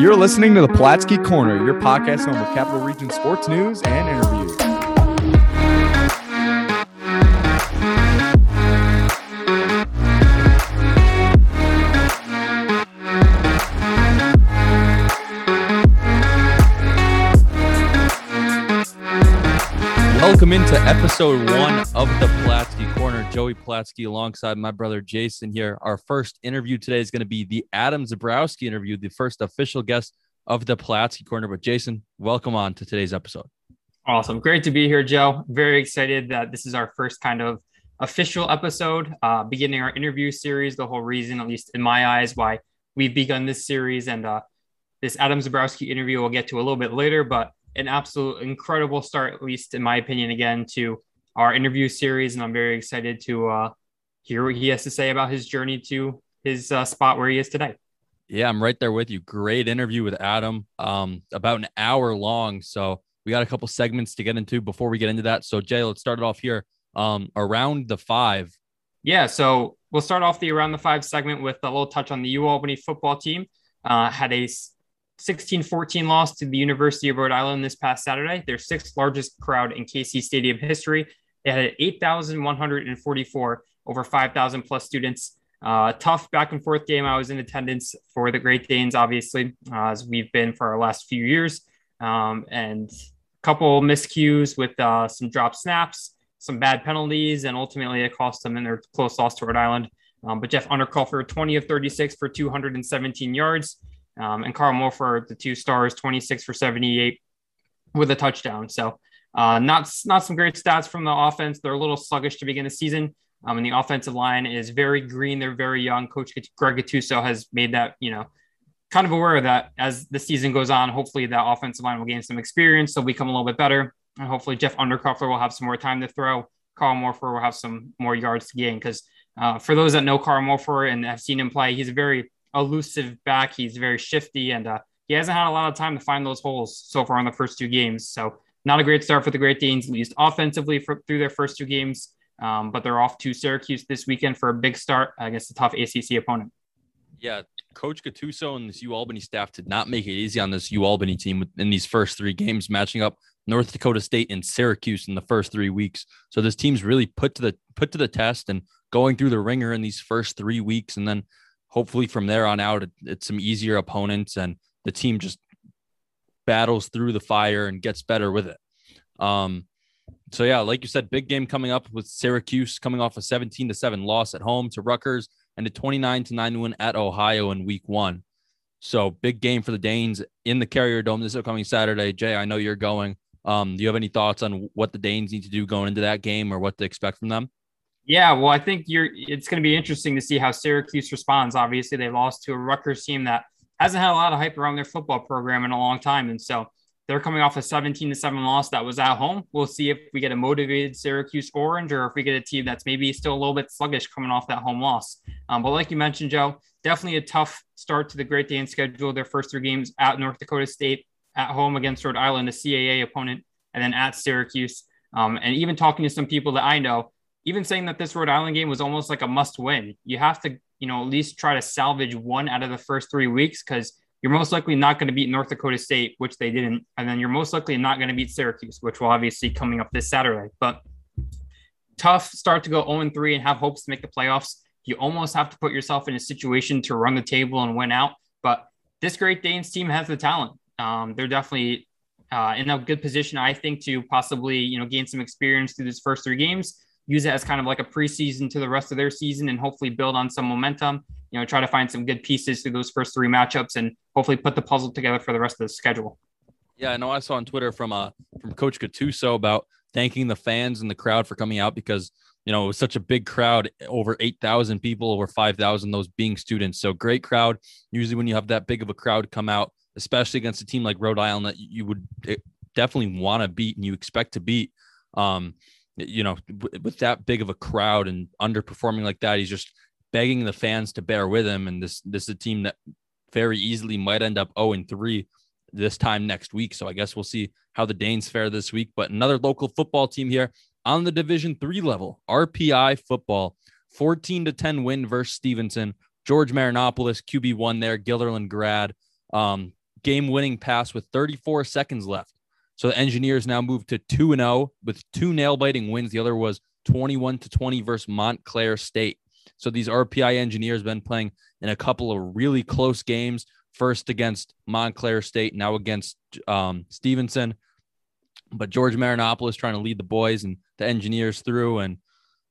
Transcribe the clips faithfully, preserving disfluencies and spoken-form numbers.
You're listening to the Palatsky Corner, your podcast home with Capital Region sports news and interviews. Welcome into episode one of the Palatsky Corner. Joey Palatsky alongside my brother Jason here. Our first interview today is going to be the Adam Zebrowski interview, the first official guest of the Palatsky Corner. But Jason, welcome on to today's episode. Awesome. Great to be here, Joe. Very excited that this is our first kind of official episode, uh, beginning our interview series. The whole reason, at least in my eyes, why we've begun this series, and uh, this Adam Zebrowski interview we'll get to a little bit later, but an absolute incredible start, at least in my opinion, again, to our interview series. And I'm very excited to uh, hear what he has to say about his journey to his uh, spot where he is today. Yeah, I'm right there with you. Great interview with Adam, um, about an hour long. So we got a couple segments to get into before we get into that. So Jay, let's start it off here, um, around the five. Yeah, so we'll start off the around the five segment with a little touch on the U Albany football team. Uh, had a sixteen fourteen loss to the University of Rhode Island this past Saturday, their sixth largest crowd in K C Stadium history. They had eight thousand one hundred forty-four, over five thousand plus students. Uh, tough back and forth game. I was in attendance for the Great Danes, obviously, uh, as we've been for our last few years. Um, and a couple miscues with uh, some drop snaps, some bad penalties, and ultimately it cost them in their close loss to Rhode Island. Um, but Jeff Undercull for twenty of thirty-six for two hundred seventeen yards. Um, and Karl Morpher, the two stars, twenty-six for seventy-eight with a touchdown. So uh, not, not some great stats from the offense. They're a little sluggish to begin the season. Um, and the offensive line is very green. They're very young. Coach Greg Gattuso has made that, you know, kind of aware of that as the season goes on. Hopefully that offensive line will gain some experience. They'll become a little bit better. And hopefully Jeff Undercull will have some more time to throw. Karl Morpher will have some more yards to gain. Because uh, for those that know Karl Morpher and have seen him play, he's a very elusive back. He's very shifty, and uh, he hasn't had a lot of time to find those holes so far in the first two games. So not a great start for the Great Danes, at least offensively, for, through their first two games. Um, but they're off to Syracuse this weekend for a big start against a tough A C C opponent. Yeah, Coach Gattuso and this U Albany staff did not make it easy on this U Albany team in these first three games, matching up North Dakota State and Syracuse in the first three weeks. So this team's really put to the put to the test and going through the ringer in these first three weeks, and then hopefully from there on out, it's some easier opponents and the team just battles through the fire and gets better with it. Um, so, yeah, like you said, big game coming up with Syracuse coming off a seventeen to seven loss at home to Rutgers and a twenty-nine to nine win at Ohio in week one. So big game for the Danes in the Carrier Dome this upcoming Saturday. Jay, I know you're going. Um, do you have any thoughts on what the Danes need to do going into that game or what to expect from them? Yeah, well, I think you're. It's going to be interesting to see how Syracuse responds. Obviously, they lost to a Rutgers team that hasn't had a lot of hype around their football program in a long time, and so they're coming off a seventeen to seven loss that was at home. We'll see if we get a motivated Syracuse Orange or if we get a team that's maybe still a little bit sluggish coming off that home loss. Um, but like you mentioned, Joe, definitely a tough start to the Great Dane schedule. Their first three games at North Dakota State, at home against Rhode Island, a C A A opponent, and then at Syracuse. Um, and even talking to some people that I know, even saying that this Rhode Island game was almost like a must win. You have to, you know, at least try to salvage one out of the first three weeks because you're most likely not going to beat North Dakota State, which they didn't. And then you're most likely not going to beat Syracuse, which will obviously be coming up this Saturday. But tough start to go oh and three and have hopes to make the playoffs. You almost have to put yourself in a situation to run the table and win out. But this Great Danes team has the talent. Um, they're definitely uh, in a good position, I think, to possibly, you know, gain some experience through these first three games. Use it as kind of like a preseason to the rest of their season and hopefully build on some momentum, you know, try to find some good pieces through those first three matchups and hopefully put the puzzle together for the rest of the schedule. Yeah, I know I saw on Twitter from uh, from Coach Gattuso about thanking the fans and the crowd for coming out because, you know, it was such a big crowd, over eight thousand people, over five thousand, those being students. So great crowd. Usually when you have that big of a crowd come out, especially against a team like Rhode Island that you would definitely want to beat and you expect to beat, um, you know, with that big of a crowd and underperforming like that, he's just begging the fans to bear with him. And this, this is a team that very easily might end up oh and three this time next week. So I guess we'll see how the Danes fare this week, but another local football team here on the division three level, R P I football, fourteen to ten win versus Stevenson. George Marinopoulos, Q B one there, Gilderland grad, um, game-winning pass with thirty-four seconds left. So the Engineers now move to two and oh with two nail-biting wins. The other was twenty-one to twenty versus Montclair State. So these R P I Engineers have been playing in a couple of really close games, first against Montclair State, now against um, Stevenson. But George Marinopoulos trying to lead the boys and the Engineers through, and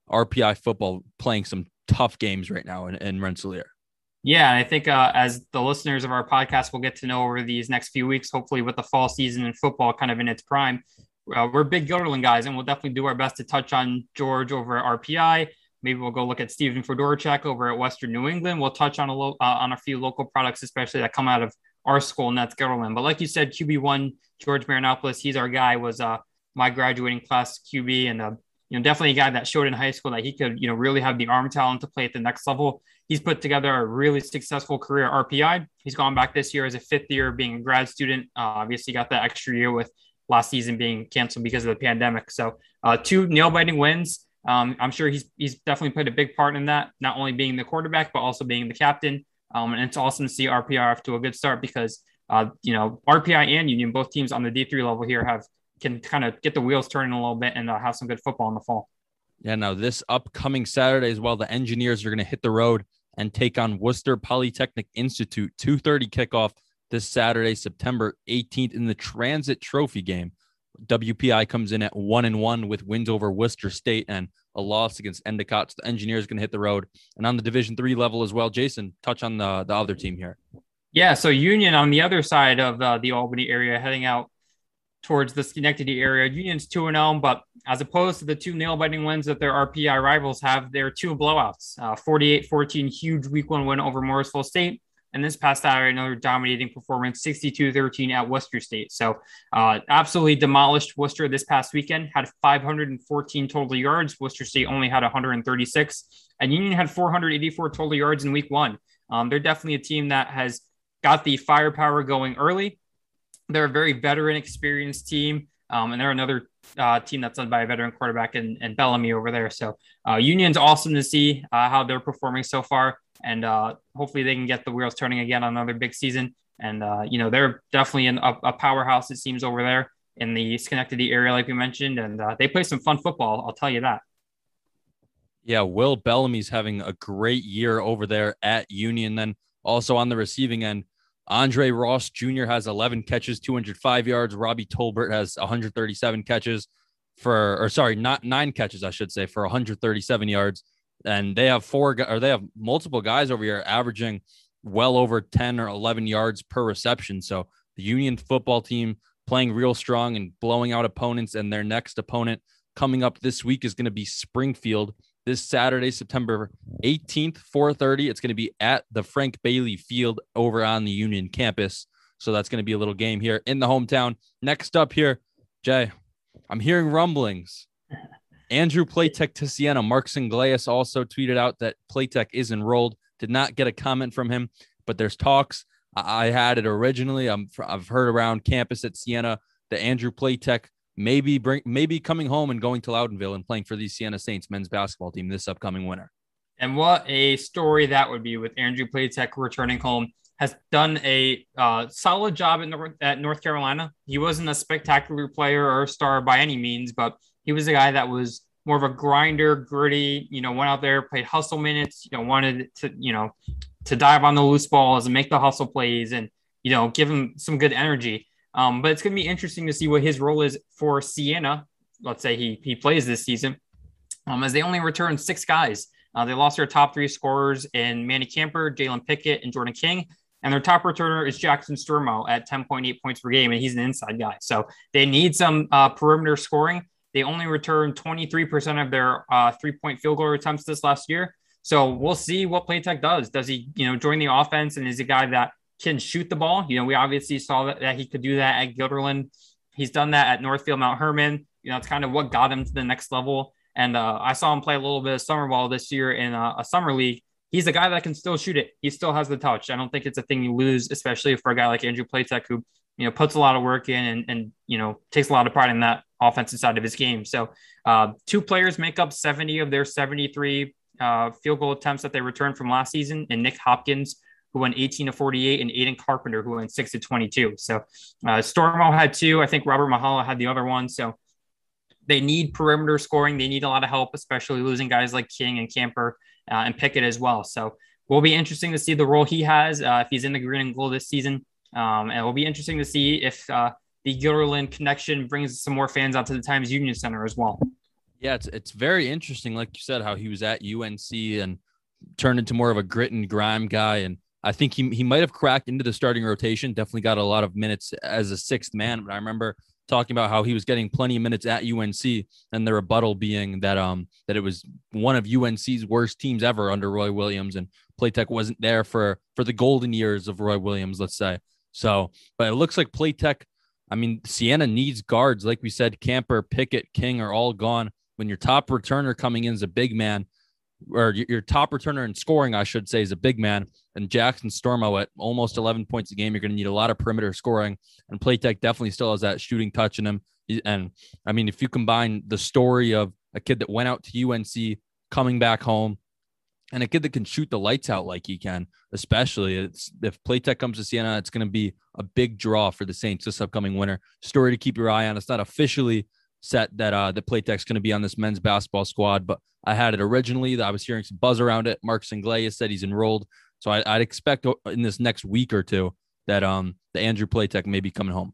R P I football playing some tough games right now in, in Rensselaer. Yeah, I think uh, as the listeners of our podcast will get to know over these next few weeks, hopefully with the fall season and football kind of in its prime, uh, we're big Gilderland guys, and we'll definitely do our best to touch on George over at R P I. Maybe we'll go look at Stephen Fedorchak over at Western New England. We'll touch on a lo- uh, on a few local products, especially that come out of our school, and that's Gilderland. But like you said, Q B one, George Marinopoulos, he's our guy, was uh, my graduating class Q B, and uh, you know, definitely a guy that showed in high school that he could, you know, really have the arm talent to play at the next level. He's put together a really successful career at R P I. He's gone back this year as a fifth year being a grad student. Uh, obviously got that extra year with last season being canceled because of the pandemic. So uh, two nail-biting wins. Um, I'm sure he's he's definitely played a big part in that, not only being the quarterback, but also being the captain. Um, and it's awesome to see R P I off to a good start because, uh, you know, R P I and Union, both teams on the D three level here have can kind of get the wheels turning a little bit and uh, have some good football in the fall. Yeah, now this upcoming Saturday as well, the Engineers are going to hit the road and take on Worcester Polytechnic Institute, two thirty kickoff this Saturday, September eighteenth in the Transit Trophy game. W P I comes in at one and one with wins over Worcester State and a loss against Endicott. So the Engineers going to hit the road. And on the Division three level as well, Jason, touch on the, the other team here. Yeah, so Union on the other side of uh, the Albany area heading out towards the Schenectady area. Union's two and oh, but as opposed to the two nail-biting wins that their R P I rivals have, there are two blowouts, uh, forty-eight fourteen, huge week one win over Morrisville State, and this past Saturday, another dominating performance, sixty-two thirteen at Worcester State. So uh, absolutely demolished Worcester this past weekend, had five hundred fourteen total yards. Worcester State only had one hundred thirty-six, and Union had four hundred eighty-four total yards in week one. Um, they're definitely a team that has got the firepower going early. They're a very veteran experienced team, um, and they're another uh, team that's led by a veteran quarterback in, in Bellamy over there. So uh, Union's awesome to see uh, how they're performing so far, and uh, hopefully they can get the wheels turning again on another big season. And, uh, you know, they're definitely in a, a powerhouse, it seems, over there in the Schenectady area, like we mentioned, and uh, they play some fun football, I'll tell you that. Yeah, Will Bellamy's having a great year over there at Union. Then also on the receiving end, Andre Ross Junior has eleven catches, two hundred five yards. Robbie Tolbert has one hundred thirty-seven catches for, or sorry, not nine catches, I should say, for one hundred thirty-seven yards. And they have four, or they have multiple guys over here averaging well over ten or eleven yards per reception. So the Union football team playing real strong and blowing out opponents. And their next opponent coming up this week is going to be Springfield this Saturday, September eighteenth, four thirty. It's going to be at the Frank Bailey Field over on the Union campus. So that's going to be a little game here in the hometown. Next up here, Jay, I'm hearing rumblings. Andrew Platek to Siena. Mark Singelais also tweeted out that Platek is enrolled. Did not get a comment from him, but there's talks. I, I had it originally. I'm, I've heard around campus at Siena that Andrew Platek Maybe bring, maybe coming home and going to Loudonville and playing for the Siena Saints men's basketball team this upcoming winter. And what a story that would be with Andrew Platek returning home. Has done a uh, solid job at North, at North Carolina. He wasn't a spectacular player or star by any means, but he was a guy that was more of a grinder, gritty, you know, went out there, played hustle minutes, you know, wanted to, you know, to dive on the loose balls and make the hustle plays and, you know, give him some good energy. Um, but it's going to be interesting to see what his role is for Siena. Let's say he he plays this season, um, as they only returned six guys. Uh, they lost their top three scorers in Manny Camper, Jalen Pickett, and Jordan King. And their top returner is Jackson Stormo at ten point eight points per game, and he's an inside guy. So they need some uh, perimeter scoring. They only returned twenty-three percent of their uh, three-point field goal attempts this last year. So we'll see what Platek does. Does he, you know, join the offense and is a guy that can shoot the ball? You know, we obviously saw that, that he could do that at Gilderland. He's done that at Northfield Mount Herman. You know, it's kind of what got him to the next level. And uh, I saw him play a little bit of summer ball this year in a, a summer league. He's a guy that can still shoot it. He still has the touch. I don't think it's a thing you lose, especially for a guy like Andrew Platek, who, you know, puts a lot of work in and, and you know, takes a lot of pride in that offensive side of his game. So uh, two players make up seventy of their seventy-three uh, field goal attempts that they returned from last season, and Nick Hopkins who went eighteen to forty-eight, and Aiden Carpenter, who went six to twenty-two. So uh, Stormo had two. I think Robert Mahala had the other one. So they need perimeter scoring. They need a lot of help, especially losing guys like King and Camper uh, and Pickett as well. So will be interesting to see the role he has uh, if he's in the green and gold this season. Um, and it'll be interesting to see if uh, the Gilderland connection brings some more fans out to the Times Union Center as well. Yeah, it's it's very interesting, like you said, how he was at U N C and turned into more of a grit and grime guy. And I think he he might have cracked into the starting rotation, definitely got a lot of minutes as a sixth man. But I remember talking about how he was getting plenty of minutes at U N C, and the rebuttal being that um that it was one of U N C's worst teams ever under Roy Williams, and Platek wasn't there for for the golden years of Roy Williams, let's say. So, but it looks like Platek, I mean, Siena needs guards. Like we said, Camper, Pickett, King are all gone. When your top returner coming in is a big man, or your top returner in scoring, I should say, is a big man, and Jackson Stormo at almost eleven points a game, you're going to need a lot of perimeter scoring, and Platek definitely still has that shooting touch in him. And I mean, if you combine the story of a kid that went out to U N C, coming back home, and a kid that can shoot the lights out like he can, especially it's, if Platek comes to Siena, it's going to be a big draw for the Saints this upcoming winter. Story to keep your eye on. It's not officially set that uh, the Platek's going to be on this men's basketball squad, but I had it originally. I was hearing some buzz around it. Mark Singelais said he's enrolled. So I, I'd expect in this next week or two that um, the Andrew Platek may be coming home.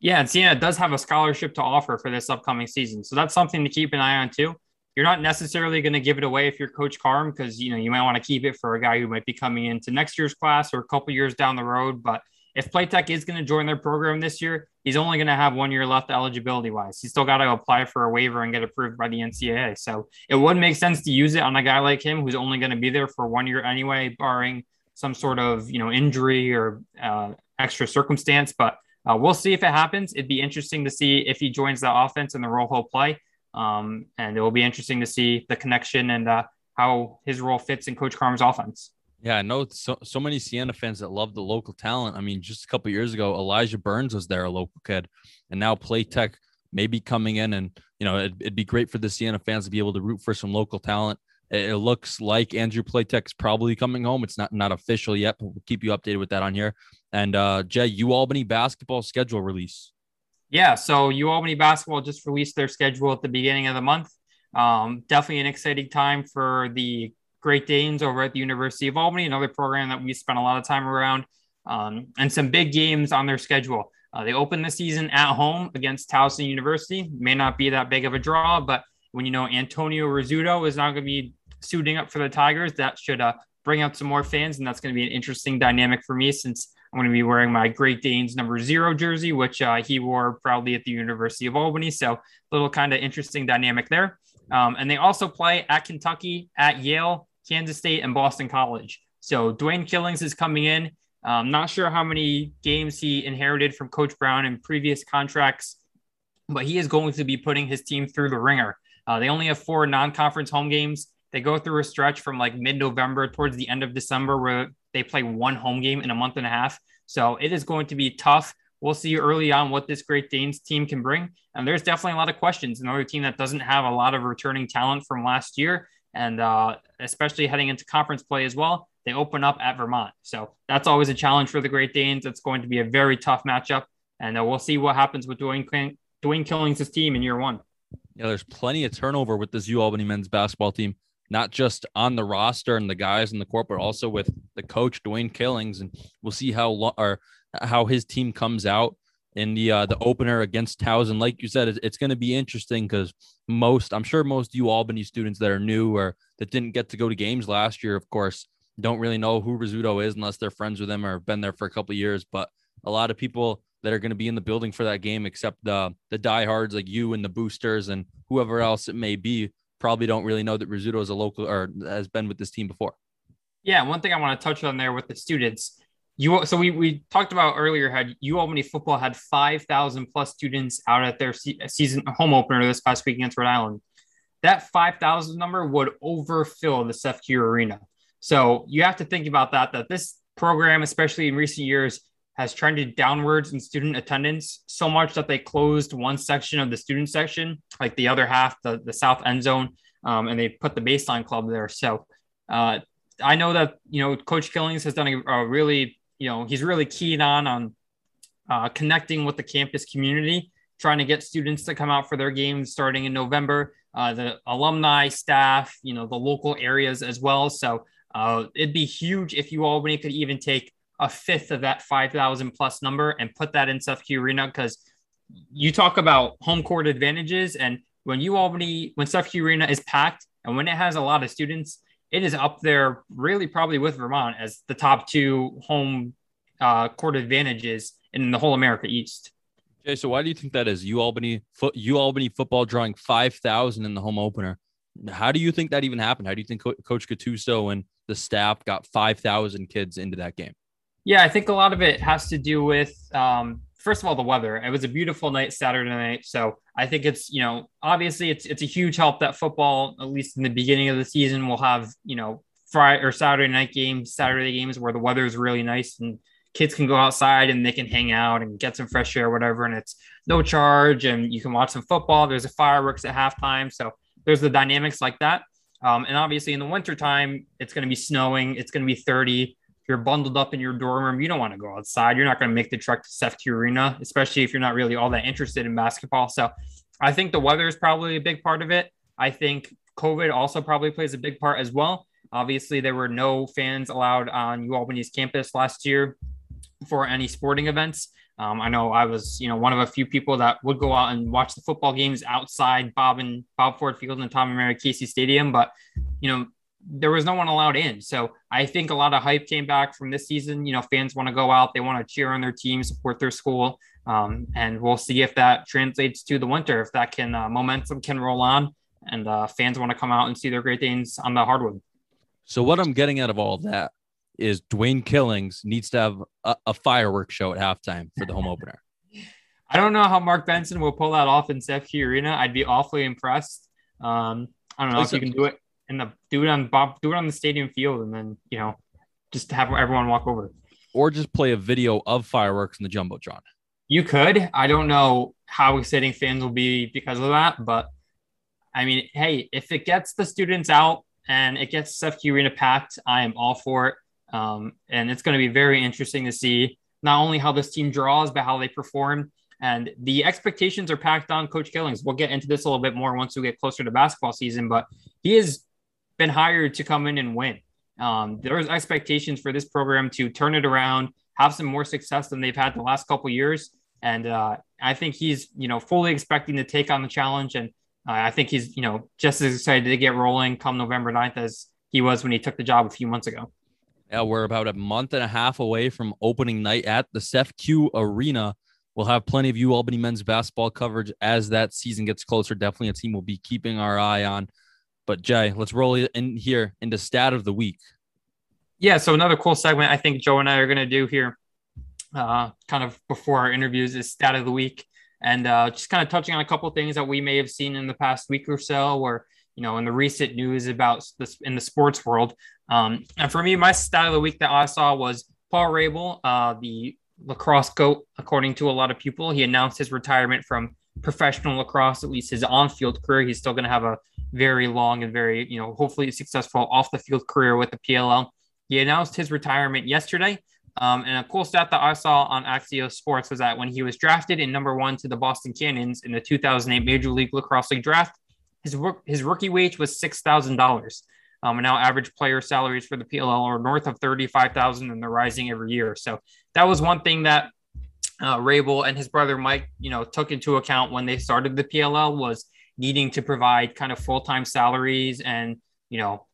Yeah, and Siena does have a scholarship to offer for this upcoming season. So that's something to keep an eye on too. You're not necessarily going to give it away if you're Coach Carm, because, you know, you might want to keep it for a guy who might be coming into next year's class or a couple years down the road. But if Platek is going to join their program this year, he's only going to have one year left eligibility-wise. He's still got to apply for a waiver and get approved by the N C double A. So it would make sense to use it on a guy like him who's only going to be there for one year anyway, barring some sort of, you know, injury or uh, extra circumstance. But uh, we'll see if it happens. It'd be interesting to see if he joins the offense and the role he'll play. Um, and it will be interesting to see the connection and uh, how his role fits in Coach Carm's offense. Yeah, I know so, so many Siena fans that love the local talent. I mean, just a couple of years ago, Elijah Burns was there, a local kid, and now Platek may be coming in, and, you know, it'd, it'd be great for the Siena fans to be able to root for some local talent. It, it looks like Andrew Platek's probably coming home. It's not, not official yet, but we'll keep you updated with that on here. And uh, Jay, U Albany basketball schedule release. Yeah, so U Albany basketball just released their schedule at the beginning of the month. Um, definitely an exciting time for the Great Danes over at the University of Albany, another program that we spent a lot of time around, um, and some big games on their schedule. Uh, they open the season at home against Towson University. May not be that big of a draw, but when you know Antonio Rizzuto is not going to be suiting up for the Tigers, that should uh, bring up some more fans, and that's going to be an interesting dynamic for me since I'm going to be wearing my Great Danes number zero jersey, which uh, he wore proudly at the University of Albany. So a little kind of interesting dynamic there. Um, and they also play at Kentucky, at Yale, Kansas State, and Boston College. So Dwayne Killings is coming in. I'm not sure how many games he inherited from Coach Brown in previous contracts, but he is going to be putting his team through the ringer. Uh, they only have four non-conference home games. They go through a stretch from like mid-November towards the end of December where they play one home game in a month and a half. So it is going to be tough. We'll see early on what this Great Danes team can bring. And there's definitely a lot of questions. Another team that doesn't have a lot of returning talent from last year. And uh, especially heading into conference play as well, they open up at Vermont. So that's always a challenge for the Great Danes. It's going to be a very tough matchup. And uh, we'll see what happens with Dwayne, Dwayne Killings' team in year one. Yeah, there's plenty of turnover with this U Albany men's basketball team, not just on the roster and the guys in the court, but also with the coach, Dwayne Killings. And we'll see how lo- or how his team comes out in the uh, the opener against Towson. Like you said, it's, it's going to be interesting because most, I'm sure most U Albany students that are new or that didn't get to go to games last year, of course, don't really know who Rizzuto is unless they're friends with him or have been there for a couple of years. But a lot of people that are going to be in the building for that game, except uh, the diehards like you and the boosters and whoever else it may be, probably don't really know that Rizzuto is a local or has been with this team before. Yeah. One thing I want to touch on there with the students, you, so we, we talked about earlier, had U Albany football had five thousand plus students out at their se- season home opener this past week against Rhode Island. That five thousand number would overfill the S E F C U Arena. So you have to think about that, that this program, especially in recent years, has trended downwards in student attendance so much that they closed one section of the student section, like the other half, the, the south end zone, um, and they put the baseline club there. So uh, I know that, you know, Coach Killings has done a, a really, you know, he's really keen on, on uh, connecting with the campus community, trying to get students to come out for their games starting in November, uh, the alumni, staff, you know, the local areas as well. So uh, it'd be huge if U Albany could even take a fifth of that five thousand plus number and put that in S E F C U Arena, because you talk about home court advantages, and when U Albany, when S E F C U Arena is packed and when it has a lot of students, it is up there really probably with Vermont as the top two home uh, court advantages in the whole America East. Okay, so why do you think that is? U Albany, fo- U Albany football drawing five thousand in the home opener. How do you think that even happened? How do you think Co- Coach Gattuso and the staff got five thousand kids into that game? Yeah, I think a lot of it has to do with, um, first of all, the weather. It was a beautiful night Saturday night. So I think it's, you know, obviously it's it's a huge help that football, at least in the beginning of the season, will have, you know, Friday or Saturday night games, Saturday games where the weather is really nice and kids can go outside and they can hang out and get some fresh air or whatever. And it's no charge and you can watch some football. There's a fireworks at halftime. So there's the dynamics like that. Um, and obviously in the wintertime, it's going to be snowing. It's going to be thirty. You're bundled up in your dorm room. You don't want to go outside. You're not going to make the trek to S E F C U Arena, especially if you're not really all that interested in basketball. So I think the weather is probably a big part of it. I think COVID also probably plays a big part as well. Obviously, there were no fans allowed on U Albany's campus last year for any sporting events. Um, I know I was, you know, one of a few people that would go out and watch the football games outside Bob and Bob Ford Field and Tom and Mary Casey Stadium, but, you know, there was no one allowed in. So I think a lot of hype came back from this season. You know, fans want to go out, they want to cheer on their team, support their school. Um, and we'll see if that translates to the winter, if that can uh, momentum can roll on and uh, fans want to come out and see their great things on the hardwood. So what I'm getting out of all of that is Dwayne Killings needs to have a, a fireworks show at halftime for the home opener. I don't know how Mark Benson will pull that off in S E F C U Arena. I'd be awfully impressed. Um, I don't know Listen, if you can do it. And the do it on Bob, do it on the stadium field, and then, you know, just have everyone walk over, or just play a video of fireworks in the jumbotron. You could. I don't know how exciting fans will be because of that, but I mean, hey, if it gets the students out and it gets S E F C U Arena packed, I am all for it. Um, and it's going to be very interesting to see not only how this team draws, but how they perform. And the expectations are packed on Coach Killings. We'll get into this a little bit more once we get closer to basketball season, but he is. Been hired to come in and win. Um, there was expectations for this program to turn it around, have some more success than they've had the last couple of years. And uh, I think he's, you know, fully expecting to take on the challenge. And uh, I think he's, you know, just as excited to get rolling come November ninth as he was when he took the job a few months ago. Yeah, we're about a month and a half away from opening night at the S E F C U Arena. We'll have plenty of U Albany men's basketball coverage as that season gets closer. Definitely a team we'll be keeping our eye on. But Jay, let's roll in here into stat of the week. Yeah. So another cool segment I think Joe and I are going to do here uh, kind of before our interviews is stat of the week. And uh, just kind of touching on a couple of things that we may have seen in the past week or so, or, you know, in the recent news about this in the sports world. Um, and for me, my stat of the week that I saw was Paul Rabel, uh, the lacrosse GOAT, according to a lot of people. He announced his retirement from professional lacrosse, at least his on-field career. He's still going to have a very long and very, you know, hopefully successful off the field career with the P L L. He announced his retirement yesterday. Um, and a cool stat that I saw on Axios Sports was that when he was drafted in number one to the Boston Cannons in the two thousand eight Major League Lacrosse League draft, his his rookie wage was six thousand dollars. Um, and now average player salaries for the P L L are north of thirty-five thousand, and they're rising every year. So that was one thing that Uh, Rabel and his brother Mike, you know, took into account when they started the P L L, was needing to provide kind of full-time salaries and, you know,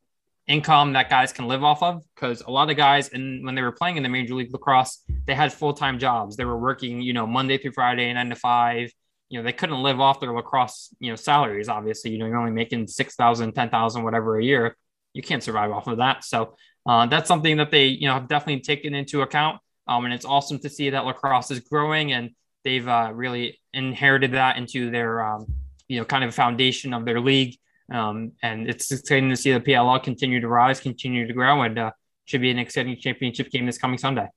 income that guys can live off of. Because a lot of guys, and when they were playing in the Major League Lacrosse, they had full-time jobs. They were working, you know, Monday through Friday, nine to five. You know, they couldn't live off their lacrosse, you know, salaries. Obviously, you know, you're only making six thousand, ten thousand, whatever a year. You can't survive off of that. So uh, that's something that they, you know, have definitely taken into account. Um, and it's awesome to see that lacrosse is growing, and they've uh, really inherited that into their, um, you know, kind of foundation of their league. Um, and it's exciting to see the P L L continue to rise, continue to grow, and uh, should be an exciting championship game this coming Sunday.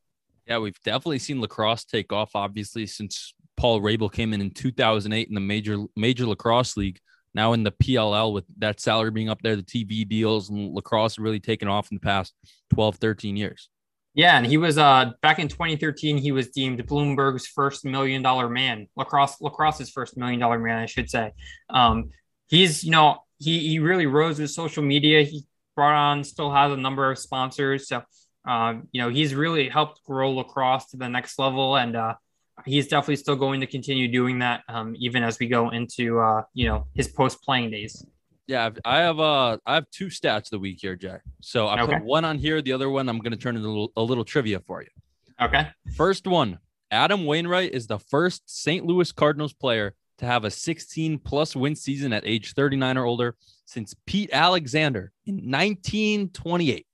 Yeah, we've definitely seen lacrosse take off, obviously, since Paul Rabel came in in two thousand eight in the Major Major Lacrosse League. now in the P L L with that salary being up there, the T V deals and lacrosse really taken off in the past twelve, thirteen years. Yeah, and he was uh, back in twenty thirteen, he was deemed Bloomberg's first million-dollar man, lacrosse, lacrosse's first million-dollar man, I should say. Um, he's, you know, he he really rose with social media. He brought on, still has a number of sponsors. So, um, you know, he's really helped grow lacrosse to the next level, and uh, he's definitely still going to continue doing that, um, even as we go into, uh, you know, his post-playing days. Yeah, I have uh, I have two stats of the week here, Jack. So I okay. put one on here. The other one, I'm going to turn into a little, a little trivia for you. Okay. First one, Adam Wainwright is the first Saint Louis Cardinals player to have a sixteen-plus win season at age thirty-nine or older since Pete Alexander in nineteen twenty-eight.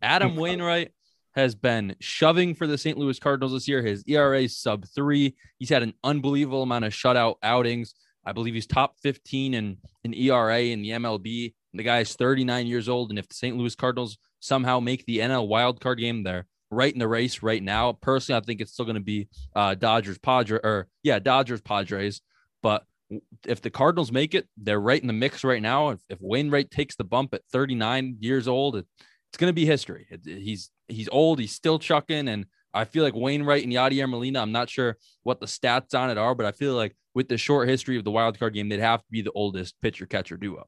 Adam okay. Wainwright has been shoving for the Saint Louis Cardinals this year. His E R A sub three. He's had an unbelievable amount of shutout outings. I believe he's top fifteen in, in E R A in the M L B. The guy is thirty-nine years old, and if the Saint Louis Cardinals somehow make the N L wildcard game, they're right in the race right now. Personally, I think it's still going to be uh, Dodgers, Padres, or yeah, Dodgers, Padres. But if the Cardinals make it, they're right in the mix right now. If, if Wainwright takes the bump at thirty-nine years old, it, it's going to be history. It, it, he's he's old. He's still chucking, and I feel like Wainwright and Yadier Molina, I'm not sure what the stats on it are, but I feel like with the short history of the wildcard game, they'd have to be the oldest pitcher-catcher duo.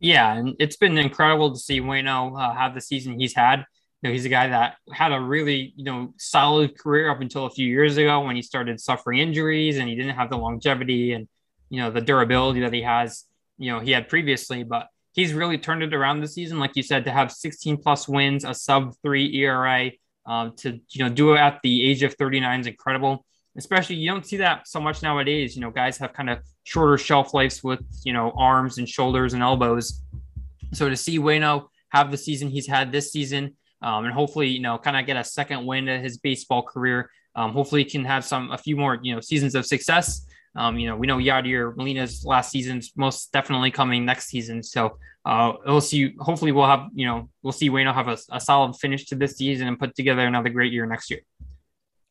Yeah, and it's been incredible to see Waino uh, have the season he's had. You know, he's a guy that had a really, you know, solid career up until a few years ago when he started suffering injuries and he didn't have the longevity and, you know, the durability that he has, you know, he had previously. But he's really turned it around this season, like you said, to have sixteen-plus wins, a sub-three E R A, Um, to, you know, do it at the age of thirty-nine is incredible, especially you don't see that so much nowadays. You know, guys have kind of shorter shelf lives with, you know, arms and shoulders and elbows. So to see Waino have the season he's had this season, um, and hopefully, you know, kind of get a second win at his baseball career. Um, hopefully he can have some, a few more, you know, seasons of success. Um, you know, we know Yadier Molina's last season's most definitely coming next season. So uh, we'll see. Hopefully we'll have, you know, we'll see Waino have a, a solid finish to this season and put together another great year next year.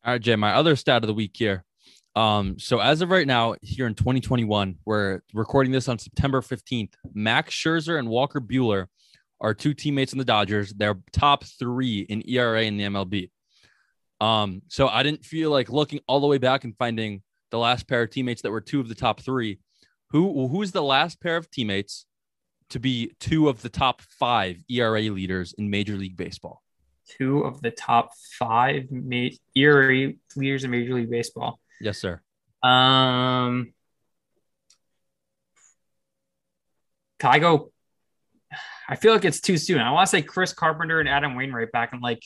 All right, Jay, my other stat of the week here. Um, so as of right now here in twenty twenty-one, we're recording this on September fifteenth, Max Scherzer and Walker Buehler are two teammates in the Dodgers. They're top three in E R A in the M L B. Um, so I didn't feel like looking all the way back and finding the last pair of teammates that were two of the top three. Who who's the last pair of teammates to be two of the top five E R A leaders in Major League Baseball? Two of the top five ma- E R A leaders in Major League Baseball. Yes, sir. Um, I go. I feel like it's too soon. I want to say Chris Carpenter and Adam Wainwright back in like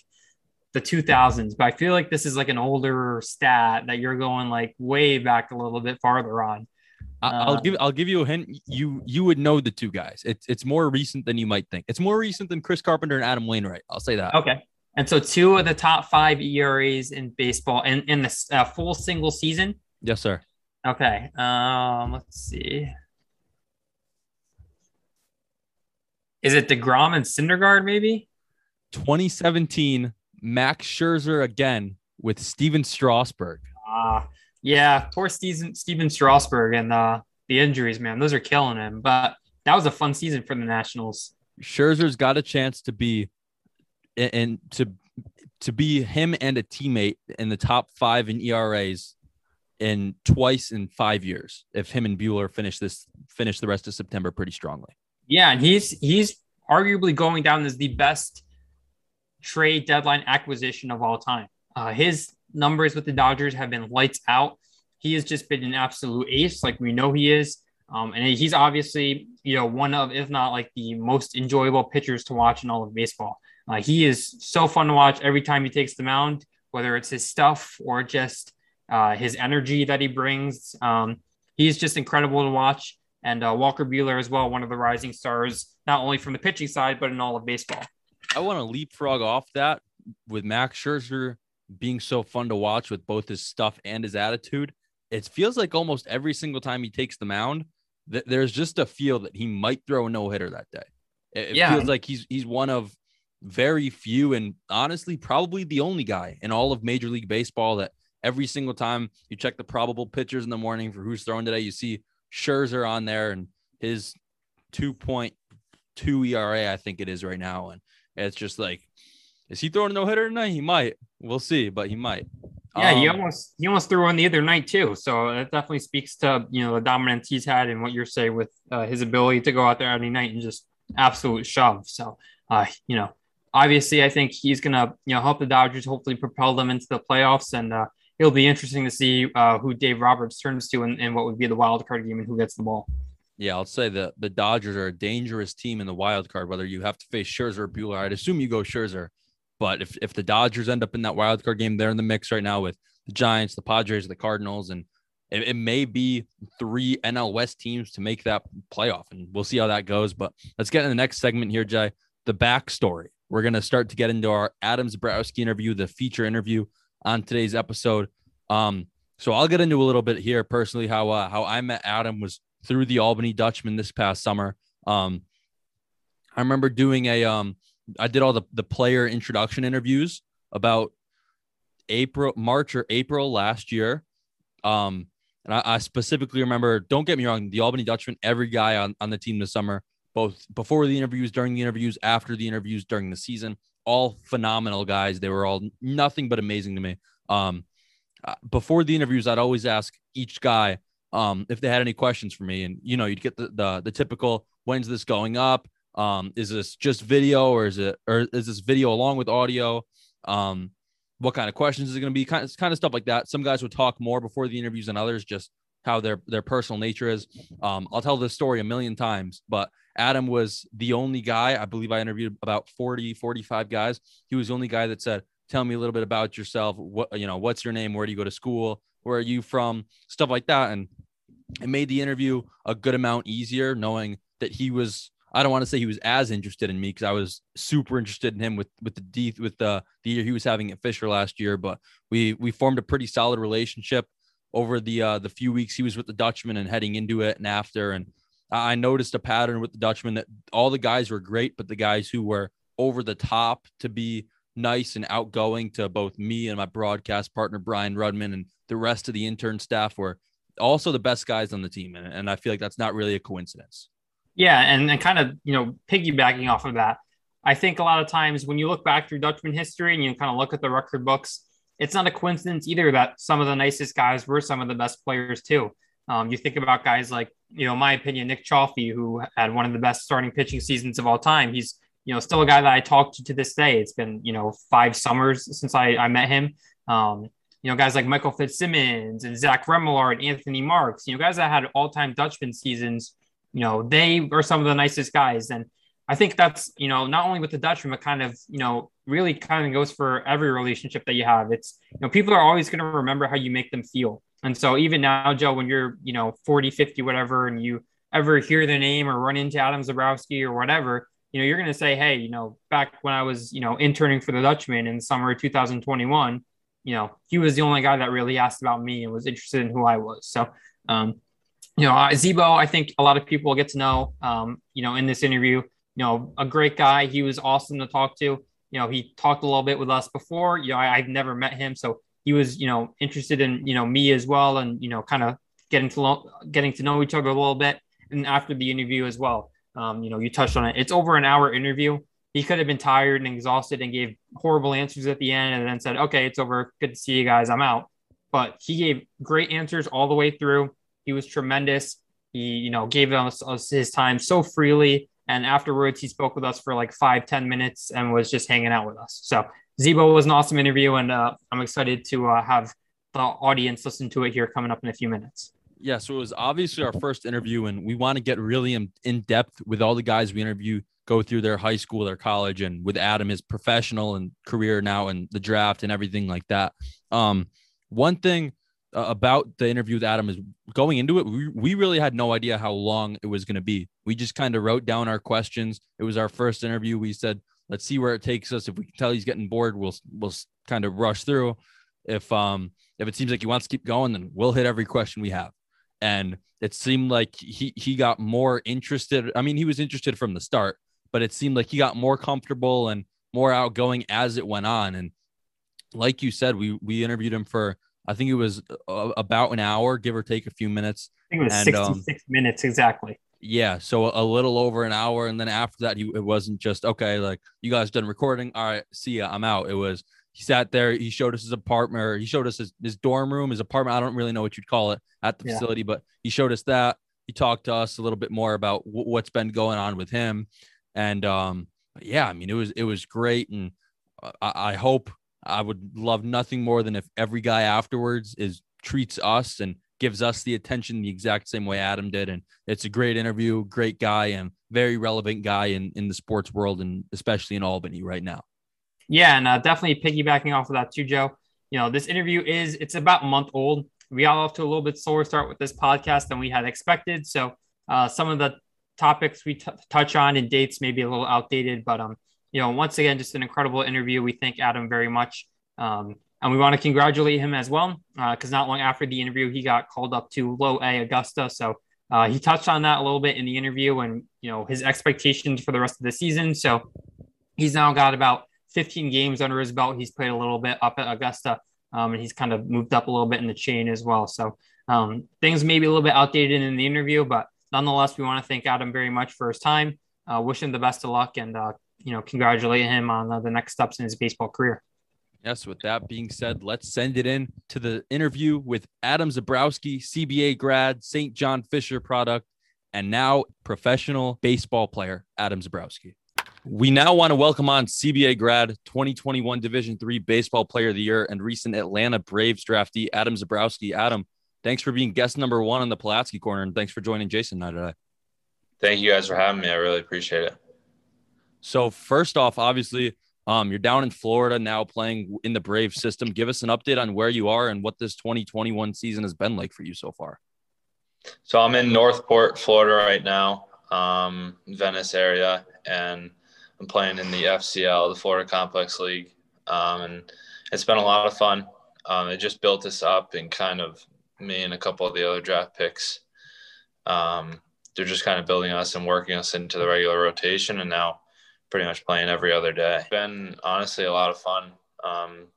the two thousands, but I feel like this is like an older stat that you're going like way back a little bit farther on. Uh, I'll give I'll give you a hint. You you would know the two guys. It's it's more recent than you might think. It's more recent than Chris Carpenter and Adam Wainwright. I'll say that. Okay. And so two of the top five E R As in baseball and in, in the uh, full single season. Yes, sir. Okay. Um. Let's see. Is it DeGrom and Syndergaard? Maybe. twenty seventeen. Max Scherzer again with Steven Strasburg. Ah, uh, yeah, poor Steven, Steven Strasburg and uh, the injuries, man. Those are killing him. But that was a fun season for the Nationals. Scherzer's got a chance to be and to to be him and a teammate in the top five in E R As in twice in five years if him and Buehler finish this finish the rest of September pretty strongly. Yeah, and he's he's arguably going down as the best trade deadline acquisition of all time. Uh, his numbers with the Dodgers have been lights out. He has just been an absolute ace, like we know he is. Um, and he's obviously, you know, one of, if not like the most enjoyable pitchers to watch in all of baseball. Uh, he is so fun to watch every time he takes the mound, whether it's his stuff or just uh, his energy that he brings. Um, he's just incredible to watch. And uh, Walker Buehler as well, one of the rising stars, not only from the pitching side, but in all of baseball. I want to leapfrog off that with Max Scherzer being so fun to watch with both his stuff and his attitude. It feels like almost every single time he takes the mound, th- there's just a feel that he might throw a no-hitter that day. It, it yeah. feels like he's he's one of very few and honestly probably the only guy in all of Major League Baseball that every single time you check the probable pitchers in the morning for who's throwing today, you see Scherzer on there, and his two point two E R A, I think it is right now. And it's just like, is he throwing a no-hitter tonight? He might. We'll see, but he might. Yeah, um, he almost he almost threw one the other night too. So that definitely speaks to, you know, the dominance he's had and what you're saying with uh, his ability to go out there every night and just absolute shove. So, uh, you know, obviously I think he's going to, you know, help the Dodgers hopefully propel them into the playoffs. And uh, it'll be interesting to see uh, who Dave Roberts turns to and, and what would be the wild card game and who gets the ball. Yeah, I'll say that the Dodgers are a dangerous team in the wild card, whether you have to face Scherzer or Buehler. I'd assume you go Scherzer. But if, if the Dodgers end up in that wild card game, they're in the mix right now with the Giants, the Padres, the Cardinals, and it, it may be three N L West teams to make that playoff, and we'll see how that goes. But let's get in the next segment here, Jay, the backstory. We're going to start to get into our Adam Zebrowski interview, the feature interview on today's episode. Um, so I'll get into a little bit here personally how uh, how I met Adam was through the Albany Dutchman this past summer. Um, I remember doing a um, – I did all the, the player introduction interviews about April, March or April last year. Um, and I, I specifically remember, don't get me wrong, the Albany Dutchman, every guy on, on the team this summer, both before the interviews, during the interviews, after the interviews, during the season, all phenomenal guys. They were all nothing but amazing to me. Um, before the interviews, I'd always ask each guy um, if they had any questions for me. And, you know, you'd get the the, the typical, when's this going up? Um, is this just video or is it, or is this video along with audio? Um, what kind of questions is it going to be? Kind of, kind of stuff like that. Some guys would talk more before the interviews than others, just how their, their personal nature is. Um, I'll tell this story a million times, but Adam was the only guy, I believe I interviewed about forty, forty-five guys. He was the only guy that said, tell me a little bit about yourself. What, you know, what's your name? Where do you go to school? Where are you from? Stuff like that. And it made the interview a good amount easier knowing that he was, I don't want to say he was as interested in me because I was super interested in him with, with the D with the, the year he was having at Fisher last year, but we, we formed a pretty solid relationship over the, uh, the few weeks he was with the Dutchman and heading into it and after. And I noticed a pattern with the Dutchman that all the guys were great, but the guys who were over the top to be nice and outgoing to both me and my broadcast partner, Brian Rudman, and the rest of the intern staff were also the best guys on the team. And, and I feel like that's not really a coincidence. Yeah, and, and kind of, you know, piggybacking off of that, I think a lot of times when you look back through Dutchman history and you kind of look at the record books, it's not a coincidence either that some of the nicest guys were some of the best players too. Um, you think about guys like, you know, in my opinion, Nick Chaffee, who had one of the best starting pitching seasons of all time. He's, you know, still a guy that I talk to to this day. It's been, you know, five summers since I, I met him. Um, you know, guys like Michael Fitzsimmons and Zach Remillard and Anthony Marks, you know, guys that had all-time Dutchman seasons. You know, they are some of the nicest guys. And I think that's, you know, not only with the Dutchman, but kind of, you know, really kind of goes for every relationship that you have. It's, you know, people are always going to remember how you make them feel. And so even now, Joe, when you're, you know, forty, fifty, whatever, and you ever hear their name or run into Adam Zebrowski or whatever, you know, you're going to say, hey, you know, back when I was, you know, interning for the Dutchman in the summer of two thousand twenty-one, you know, he was the only guy that really asked about me and was interested in who I was. So, um, you know, Zebo, I think a lot of people get to know, um, you know, in this interview, you know, a great guy. He was awesome to talk to. You know, he talked a little bit with us before. You know, I, I've never met him. So he was, you know, interested in, you know, me as well and, you know, kind of getting to lo- getting to know each other a little bit. And after the interview as well, um, you know, you touched on it. It's over an hour interview. He could have been tired and exhausted and gave horrible answers at the end and then said, okay, it's over. Good to see you guys. I'm out. But he gave great answers all the way through. He was tremendous. He, you know, gave us, us his time so freely. And afterwards, he spoke with us for like five, ten minutes and was just hanging out with us. So Zebo was an awesome interview. And uh, I'm excited to uh, have the audience listen to it here coming up in a few minutes. Yeah, so it was obviously our first interview. And we want to get really in, in depth with all the guys we interview, go through their high school, their college, and with Adam, his professional and career now and the draft and everything like that. Um, one thing about the interview with Adam is going into it, we, we really had no idea how long it was going to be. We just kind of wrote down our questions. It was our first interview. We said, let's see where it takes us. If we can tell he's getting bored, we'll we'll kind of rush through. If um if it seems like he wants to keep going, then we'll hit every question we have. And it seemed like he he got more interested. I mean, he was interested from the start, but it seemed like he got more comfortable and more outgoing as it went on. And like you said, we we interviewed him for, I think it was about an hour, give or take a few minutes. I think it was and, sixty-six um, minutes exactly. Yeah. So a little over an hour. And then after that, he, it wasn't just, okay, like, you guys done recording. All right. See ya. I'm out. It was, he sat there. He showed us his apartment. Or he showed us his, his dorm room, his apartment. I don't really know what you'd call it at the yeah. facility, but he showed us that. He talked to us a little bit more about w- what's been going on with him. And um, yeah, I mean, it was, it was great. And I, I hope, I would love nothing more than if every guy afterwards is treats us and gives us the attention the exact same way Adam did. And it's a great interview, great guy, and very relevant guy in, in the sports world, and especially in Albany right now. Yeah. And uh, definitely piggybacking off of that too, Joe, you know, this interview is, it's about a month old. We got off to a little bit slower start with this podcast than we had expected. So uh, some of the topics we t- touch on and dates may be a little outdated, but um, you know, once again, just an incredible interview. We thank Adam very much. Um, And we want to congratulate him as well, because uh, not long after the interview, he got called up to Low A Augusta. So uh, he touched on that a little bit in the interview and, you know, his expectations for the rest of the season. So he's now got about fifteen games under his belt. He's played a little bit up at Augusta, um, and he's kind of moved up a little bit in the chain as well. So um, things may be a little bit outdated in the interview, but nonetheless, we want to thank Adam very much for his time. Uh, wish him the best of luck and, uh, you know, congratulate him on uh, the next steps in his baseball career. Yes, with that being said, let's send it in to the interview with Adam Zebrowski, C B A grad, Saint John Fisher product, and now professional baseball player, Adam Zebrowski. We now want to welcome on C B A grad, twenty twenty-one Division three Baseball Player of the Year, and recent Atlanta Braves draftee, Adam Zebrowski. Adam, thanks for being guest number one on the Palatsky Corner, and thanks for joining Jason and I today. Thank you guys for having me. I really appreciate it. So first off, obviously, Um, you're down in Florida now playing in the Brave system. Give us an update on where you are and what this twenty twenty-one season has been like for you so far. So I'm in Northport, Florida right now, um, Venice area, and I'm playing in the F C L, the Florida Complex League. Um, and it's been a lot of fun. Um, it just built us up, and kind of me and a couple of the other draft picks, um, they're just kind of building us and working us into the regular rotation. And now pretty much playing every other day. It's been honestly a lot of fun. Um,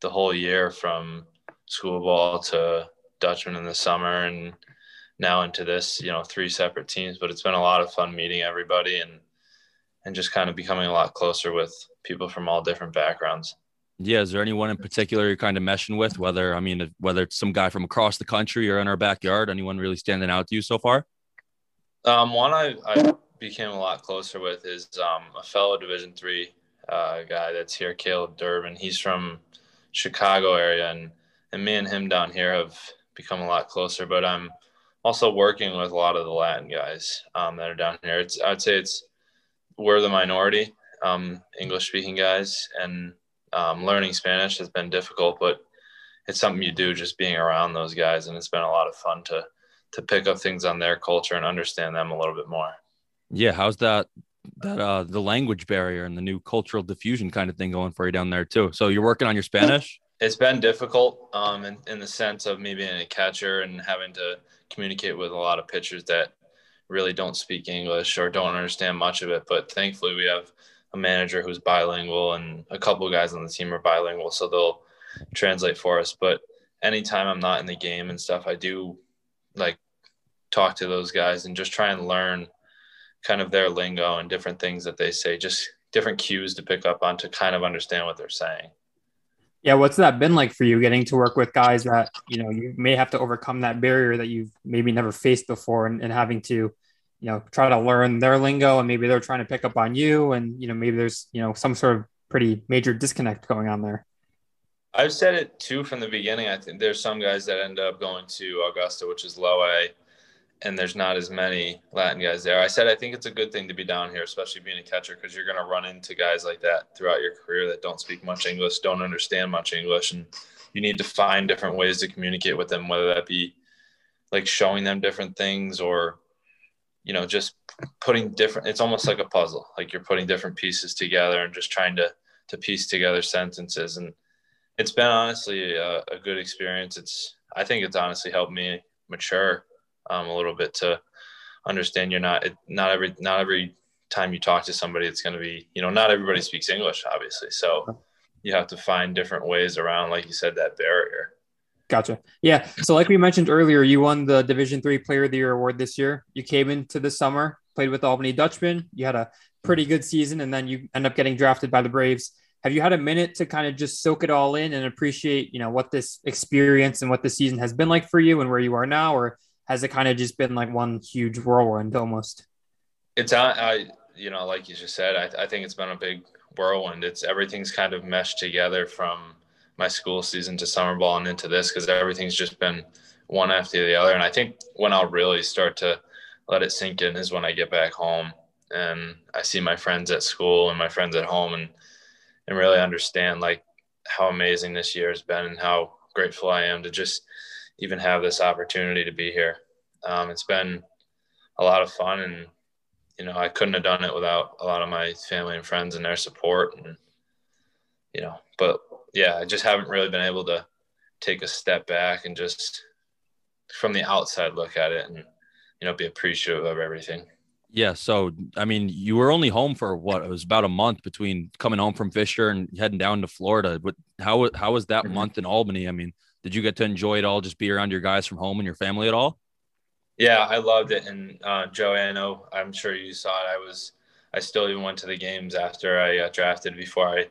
the whole year, from school ball to Dutchman in the summer and now into this, you know, three separate teams, but it's been a lot of fun meeting everybody and, and just kind of becoming a lot closer with people from all different backgrounds. Yeah. Is there anyone in particular you're kind of meshing with, whether, I mean, whether it's some guy from across the country or in our backyard, anyone really standing out to you so far? Um, one I, I, became a lot closer with is um, a fellow Division three uh, guy that's here, Caleb Durbin. He's from Chicago area, and, and me and him down here have become a lot closer, but I'm also working with a lot of the Latin guys um, that are down here. It's, I'd say it's, we're the minority, um, English speaking guys, and um, learning Spanish has been difficult, but it's something you do just being around those guys. And it's been a lot of fun to, to pick up things on their culture and understand them a little bit more. Yeah, how's that that uh the language barrier and the new cultural diffusion kind of thing going for you down there too? So you're working on your Spanish? It's been difficult um in, in the sense of me being a catcher and having to communicate with a lot of pitchers that really don't speak English or don't understand much of it. But thankfully we have a manager who's bilingual, and a couple of guys on the team are bilingual, so they'll translate for us. But anytime I'm not in the game and stuff, I do like talk to those guys and just try and learn kind of their lingo and different things that they say, just different cues to pick up on to kind of understand what they're saying. Yeah. What's that been like for you, getting to work with guys that, you know, you may have to overcome that barrier that you've maybe never faced before, and, and having to, you know, try to learn their lingo, and maybe they're trying to pick up on you, and, you know, maybe there's, you know, some sort of pretty major disconnect going on there? I've said it too from the beginning. I think there's some guys that end up going to Augusta, which is Low A, and there's not as many Latin guys there. I said, I think it's a good thing to be down here, especially being a catcher, because you're going to run into guys like that throughout your career that don't speak much English, don't understand much English. And you need to find different ways to communicate with them, whether that be like showing them different things or, you know, just putting different, it's almost like a puzzle. Like you're putting different pieces together and just trying to, to piece together sentences. And it's been honestly a, a good experience. It's, I think it's honestly helped me mature Um, a little bit to understand you're not, it, not every, not every time you talk to somebody, it's going to be, you know, not everybody speaks English, obviously. So you have to find different ways around, like you said, that barrier. Gotcha. Yeah. So like we mentioned earlier, you won the Division three Player of the Year award this year. You came into the summer, played with the Albany Dutchmen. You had a pretty good season, and then you end up getting drafted by the Braves. Have you had a minute to kind of just soak it all in and appreciate, you know, what this experience and what the season has been like for you and where you are now? Or has it kind of just been like one huge whirlwind almost? It's, I, you know, like you just said, I, I think it's been a big whirlwind. It's everything's kind of meshed together from my school season to summer ball and into this, because everything's just been one after the other. And I think when I'll really start to let it sink in is when I get back home and I see my friends at school and my friends at home, and and really understand like how amazing this year has been and how grateful I am to just even have this opportunity to be here. Um, it's been a lot of fun, and, you know, I couldn't have done it without a lot of my family and friends and their support, and, you know, but yeah, I just haven't really been able to take a step back and just from the outside look at it and, you know, be appreciative of everything. Yeah. So, I mean, you were only home for what? It was about a month between coming home from Fisher and heading down to Florida. But how, how was that mm-hmm. month in Albany? I mean, did you get to enjoy it all? Just be around your guys from home and your family at all? Yeah, I loved it. And uh, Joey, I know, I'm sure you saw it. I was, I still even went to the games after I got drafted before I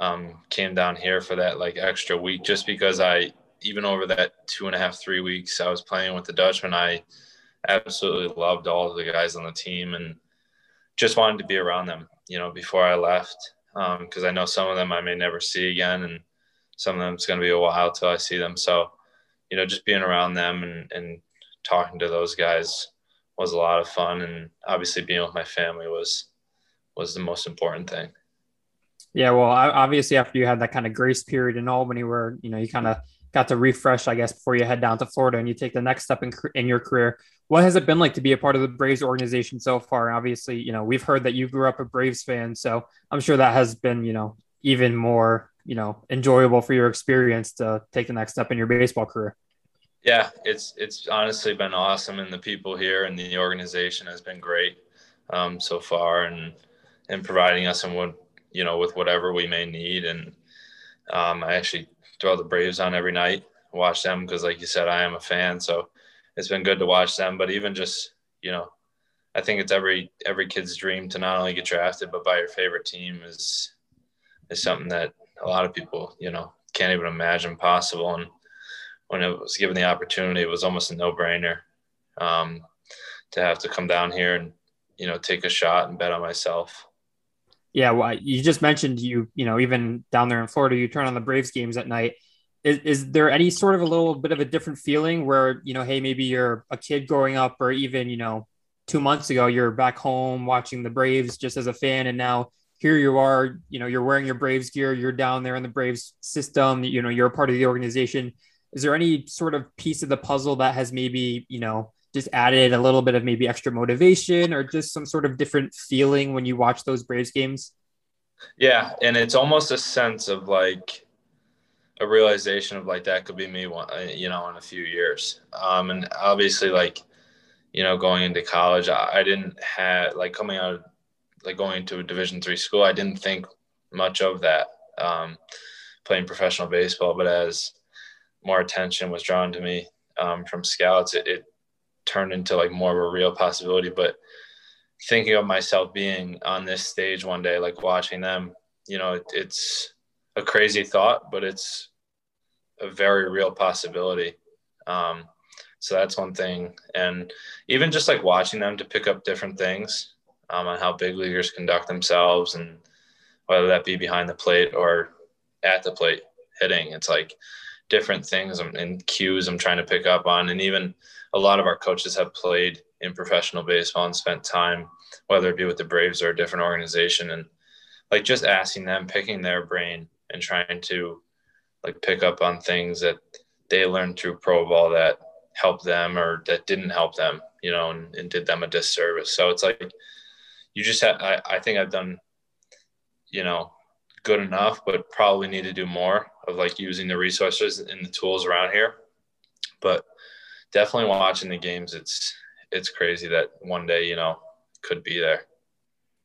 um, came down here for that like extra week, just because I, even over that two and a half, three weeks I was playing with the Dutchman, I absolutely loved all of the guys on the team and just wanted to be around them, you know, before I left, because um, I know some of them I may never see again, and some of them it's going to be a while till I see them. So, you know, just being around them and, and talking to those guys was a lot of fun, and obviously being with my family was was the most important thing. Yeah, well, obviously after you had that kind of grace period in Albany where, you know, you kind of got to refresh, I guess, before you head down to Florida and you take the next step in, in your career. What has it been like to be a part of the Braves organization so far? Obviously, you know, we've heard that you grew up a Braves fan, so I'm sure that has been, you know, even more, you know, enjoyable for your experience to take the next step in your baseball career. Yeah, it's, it's honestly been awesome. And the people here and the organization has been great um, so far, and, and providing us and what, you know, with whatever we may need. And um, I actually throw the Braves on every night, watch them, because like you said, I am a fan, so it's been good to watch them. But even just, you know, I think it's every every kid's dream to not only get drafted but by your favorite team is is something that a lot of people, you know, can't even imagine possible. And when it was given the opportunity, it was almost a no-brainer um, to have to come down here and, you know, take a shot and bet on myself. Yeah, well, you just mentioned you, you know, even down there in Florida, you turn on the Braves games at night. Is, is there any sort of a little bit of a different feeling where, you know, hey, maybe you're a kid growing up, or even, you know, two months ago, you're back home watching the Braves just as a fan, and now here you are, you know, you're wearing your Braves gear, you're down there in the Braves system, you know, you're a part of the organization. Is there any sort of piece of the puzzle that has maybe, you know, just added a little bit of maybe extra motivation or just some sort of different feeling when you watch those Braves games? Yeah. And it's almost a sense of like a realization of like, that could be me one, you know, in a few years. Um, and obviously like, you know, going into college, I, I didn't have like coming out of like going to a Division three school, I didn't think much of that um, playing professional baseball, but as more attention was drawn to me um, from scouts, it, it turned into like more of a real possibility. But thinking of myself being on this stage one day, like watching them, you know, it, it's a crazy thought, but it's a very real possibility. Um, so that's one thing. And even just like watching them to pick up different things um, on how big leaguers conduct themselves, and whether that be behind the plate or at the plate hitting, it's like different things and cues I'm trying to pick up on. And even a lot of our coaches have played in professional baseball and spent time, whether it be with the Braves or a different organization, and like just asking them, picking their brain and trying to like pick up on things that they learned through pro ball that helped them or that didn't help them, you know, and, and did them a disservice. So it's like, you just have, I, I think I've done, you know, good enough, but probably need to do more of like using the resources and the tools around here. But definitely watching the games, it's it's crazy that one day, you know, could be there.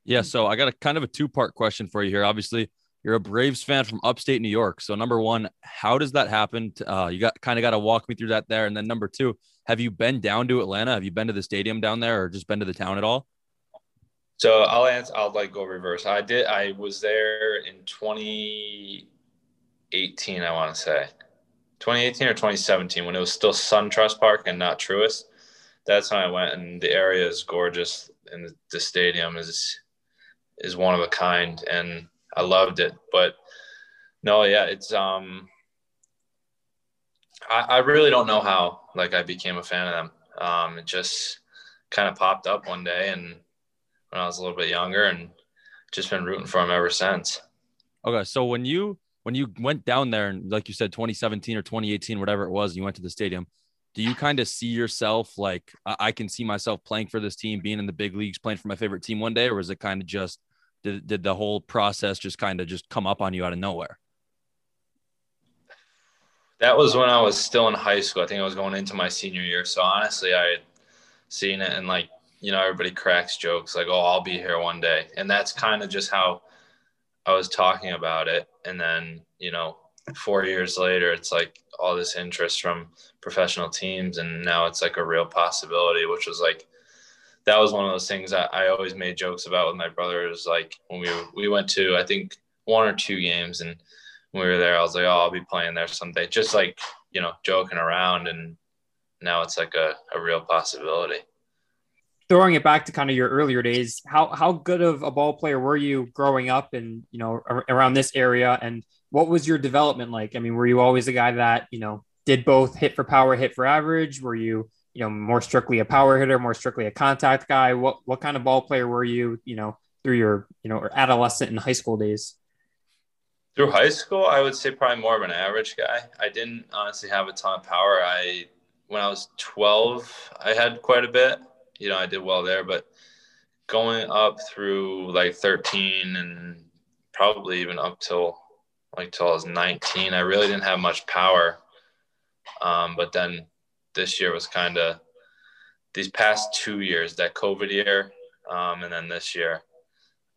Yeah, so I got a kind of a two-part question for you here. Obviously, You're a Braves fan from upstate New York. So number one, how does that happen? Uh, you got kind of got to walk me through that there. And then number two, have you been down to Atlanta? Have you been to the stadium down there or just been to the town at all? So I'll answer, I'll like go reverse. I did. I was there in twenty eighteen, I want to say twenty eighteen or twenty seventeen when it was still SunTrust Park and not Truist. That's when I went, and the area is gorgeous, and the, the stadium is is one of a kind, and I loved it. But no, yeah, it's um, I, I really don't know how like I became a fan of them. Um, it just kind of popped up one day, and when I was a little bit younger, and just been rooting for them ever since. Okay, so when you when you went down there, and like you said, twenty seventeen or twenty eighteen, whatever it was, you went to the stadium. Do you kind of see yourself like, I can see myself playing for this team, being in the big leagues, playing for my favorite team one day? Or was it kind of just, did, did the whole process just kind of just come up on you out of nowhere? That was when I was still in high school. I think I was going into my senior year. So honestly, I had seen it and like, you know, everybody cracks jokes like, oh, I'll be here one day. And that's kind of just how I was talking about it. And then, you know, four years later, it's like all this interest from professional teams, and now it's like a real possibility, which was like, that was one of those things that I always made jokes about with my brothers. Like when we we went to, I think, one or two games, and when we were there, I was like, oh, I'll be playing there someday. Just like, you know, joking around, and now it's like a, a real possibility. Throwing it back to kind of your earlier days, how how good of a ball player were you growing up and, you know, around this area, and what was your development like? I mean, were you always a guy that, you know, did both hit for power, hit for average? Were you, you know, more strictly a power hitter, more strictly a contact guy? What what kind of ball player were you, you know, through your, you know, adolescent and high school days? Through high school, I would say probably more of an average guy. I didn't honestly have a ton of power. I, when I was twelve, I had quite a bit. You know, I did well there, but going up through like thirteen and probably even up till – like till I was nineteen, I really didn't have much power. Um, but then this year was kind of these past two years, that COVID year, um, and then this year,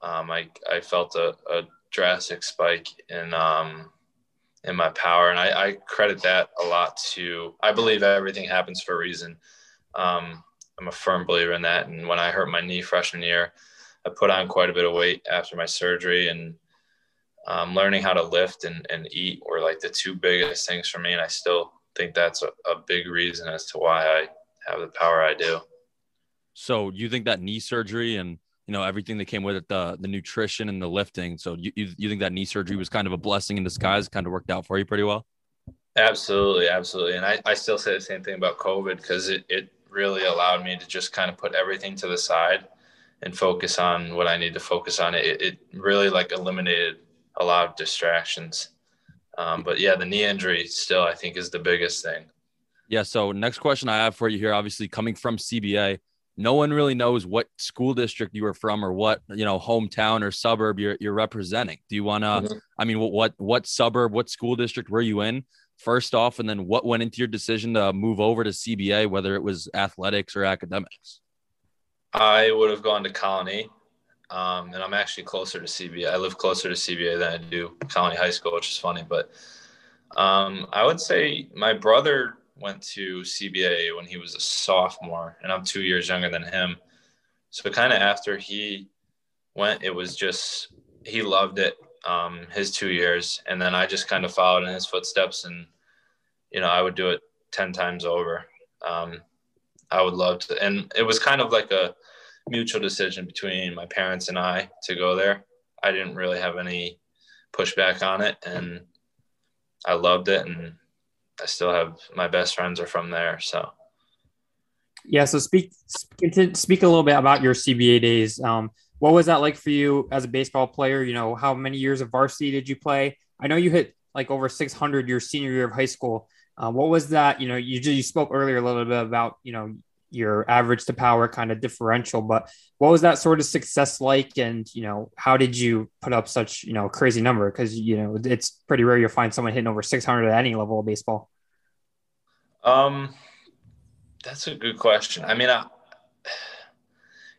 um, I I felt a, a drastic spike in um, in my power, and I, I credit that a lot to. I believe everything happens for a reason. Um, I'm a firm believer in that. And when I hurt my knee freshman year, I put on quite a bit of weight after my surgery, and Um, learning how to lift and, and eat were like the two biggest things for me. And I still think that's a, a big reason as to why I have the power I do. So you think that knee surgery and, you know, everything that came with it, the, the nutrition and the lifting. So you, you, you think that knee surgery was kind of a blessing in disguise, kind of worked out for you pretty well? Absolutely. Absolutely. And I, I still say the same thing about COVID because it, it really allowed me to just kind of put everything to the side and focus on what I need to focus on. It, it really like eliminated a lot of distractions. Um, but yeah, the knee injury still, I think, is the biggest thing. Yeah. So next question I have for you here, obviously coming from C B A, no one really knows what school district you were from or what, you know, hometown or suburb you're, you're representing. Do you want to, mm-hmm. I mean, what, what, what suburb, what school district were you in first off? And then what went into your decision to move over to C B A, whether it was athletics or academics? I would have gone to Colony. Um, and I'm actually closer to C B A. I live closer to C B A than I do Colony High School, which is funny. But um, I would say my brother went to C B A when he was a sophomore, and I'm two years younger than him. So kind of after he went, it was just he loved it, um, his two years. And then I just kind of followed in his footsteps, and, you know, I would do it ten times over. Um, I would love to. And it was kind of like a mutual decision between my parents and I to go there. I didn't really have any pushback on it, and I loved it, and I still have my best friends are from there. So yeah, so speak speak a little bit about your C B A days. Um, what was that like for you as a baseball player? You know, how many years of varsity did you play? I know you hit like over six hundred your senior year of high school. Uh, what was that? You know, you you spoke earlier a little bit about, you know, your average to power kind of differential, but what was that sort of success like? And, you know, how did you put up such, you know, crazy number? Cause you know, it's pretty rare you'll find someone hitting over six hundred at any level of baseball. Um, that's a good question. I mean, I,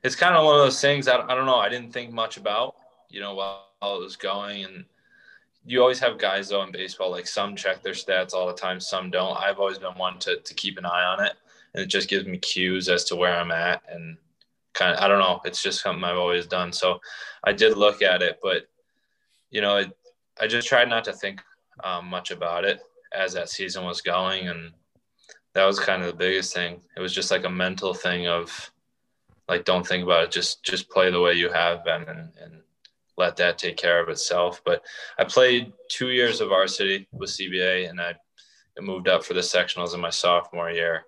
it's kind of one of those things that I don't know. I didn't think much about, you know, while it was going, and you always have guys though in baseball, like some check their stats all the time, some don't. I've always been one to to keep an eye on it, and it just gives me cues as to where I'm at, and kind of, I don't know, it's just something I've always done. So I did look at it, but you know, it, I just tried not to think um, much about it as that season was going, and that was kind of the biggest thing. It was just like a mental thing of like, don't think about it, just just play the way you have been, and, and let that take care of itself. But I played two years of varsity with C B A, and I moved up for the sectionals in my sophomore year,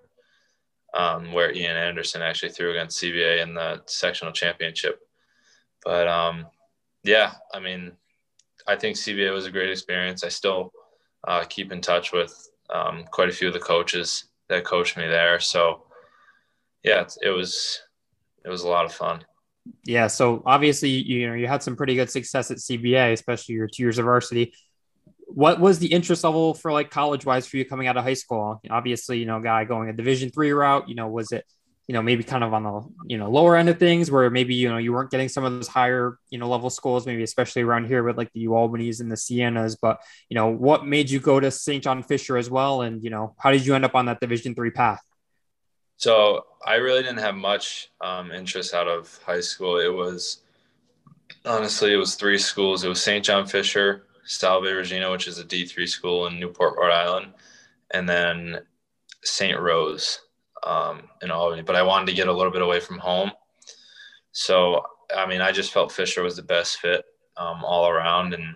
um, where Ian Anderson actually threw against C B A in the sectional championship. But um, yeah, I mean, I think C B A was a great experience. I still uh, keep in touch with um, quite a few of the coaches that coached me there. So yeah, it was, it was a lot of fun. Yeah. So obviously, you know, you had some pretty good success at C B A, especially your two years of varsity. What was the interest level for like college wise for you coming out of high school? Obviously, you know, guy going a division three route, you know, was it, you know, maybe kind of on the, you know, lower end of things where maybe, you know, you weren't getting some of those higher, you know, level schools, maybe especially around here with like the U Albanys and the Sienas, but you know, what made you go to Saint John Fisher as well? And, you know, how did you end up on that division three path? So I really didn't have much um, interest out of high school. It was, honestly, it was three schools. It was Saint John Fisher, Salve Regina, which is a D three school in Newport, Rhode Island, and then Saint Rose um, in Albany. But I wanted to get a little bit away from home. So, I mean, I just felt Fisher was the best fit um, all around. And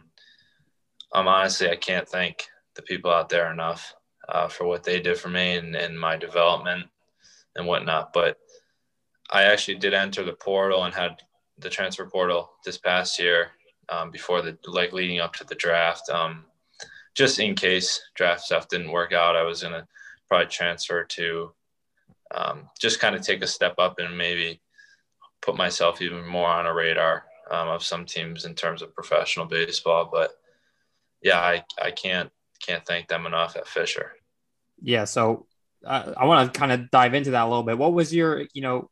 um, honestly, I can't thank the people out there enough uh, for what they did for me and, and my development and whatnot. But I actually did enter the portal and had the transfer portal this past year um, before the, like leading up to the draft, um, just in case draft stuff didn't work out. I was going to probably transfer to um, just kind of take a step up and maybe put myself even more on a radar um, of some teams in terms of professional baseball. But yeah, I, I can't, can't thank them enough at Fisher. Yeah. So Uh, I want to kind of dive into that a little bit. What was your, you know,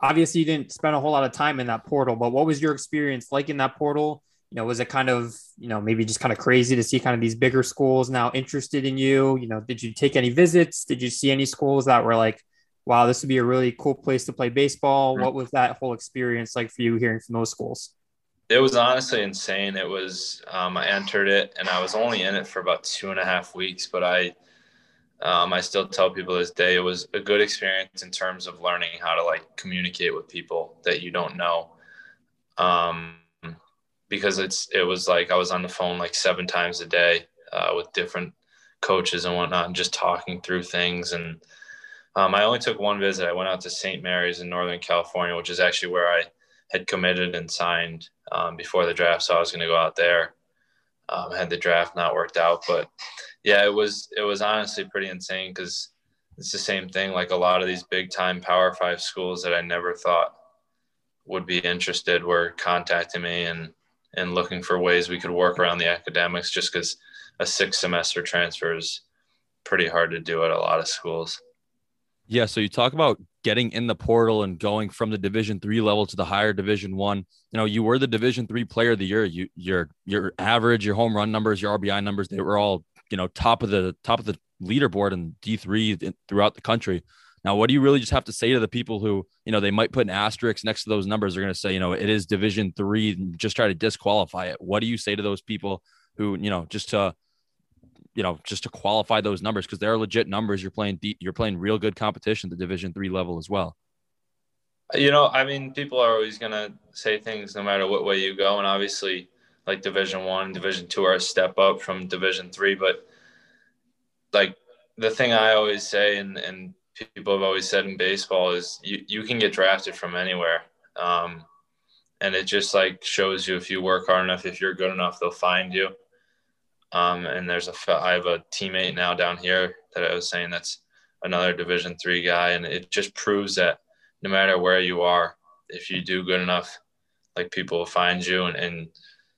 obviously you didn't spend a whole lot of time in that portal, but what was your experience like in that portal? You know, was it kind of, you know, maybe just kind of crazy to see kind of these bigger schools now interested in you? You know, did you take any visits? Did you see any schools that were like, wow, this would be a really cool place to play baseball? What was that whole experience like for you hearing from those schools? It was honestly insane. It was, um, I entered it and I was only in it for about two and a half weeks, but I, Um, I still tell people this day, it was a good experience in terms of learning how to like communicate with people that you don't know. Um, because it's, it was like, I was on the phone like seven times a day uh, with different coaches and whatnot, and just talking through things. And um, I only took one visit. I went out to Saint Mary's in Northern California, which is actually where I had committed and signed um, before the draft. So I was going to go out there. Um, had the draft not worked out, but yeah, it was, it was honestly pretty insane because it's the same thing. Like a lot of these big time Power Five schools that I never thought would be interested were contacting me and, and looking for ways we could work around the academics, just because a six semester transfer is pretty hard to do at a lot of schools. Yeah. So you talk about getting in the portal and going from the division three level to the higher division one. You know, you were the division three player of the year. You, your, your average, your home run numbers, your R B I numbers, they were all, you know, top of the top of the leaderboard in D three throughout the country. Now, what do you really just have to say to the people who, you know, they might put an asterisk next to those numbers? They're going to say, you know, it is division three, just try to disqualify it. What do you say to those people who, you know, just to, you know, just to qualify those numbers? Cause they're legit numbers. You're playing deep, you're playing real good competition at the division three level as well. You know, I mean, people are always going to say things no matter what way you go. And obviously like division one, division two are a step up from division three, but like the thing I always say, and, and people have always said in baseball is you, you can get drafted from anywhere. Um, and it just like shows you if you work hard enough, if you're good enough, they'll find you. Um, and there's a, I have a teammate now down here that I was saying, that's another division three guy. And it just proves that no matter where you are, if you do good enough, like people will find you and, and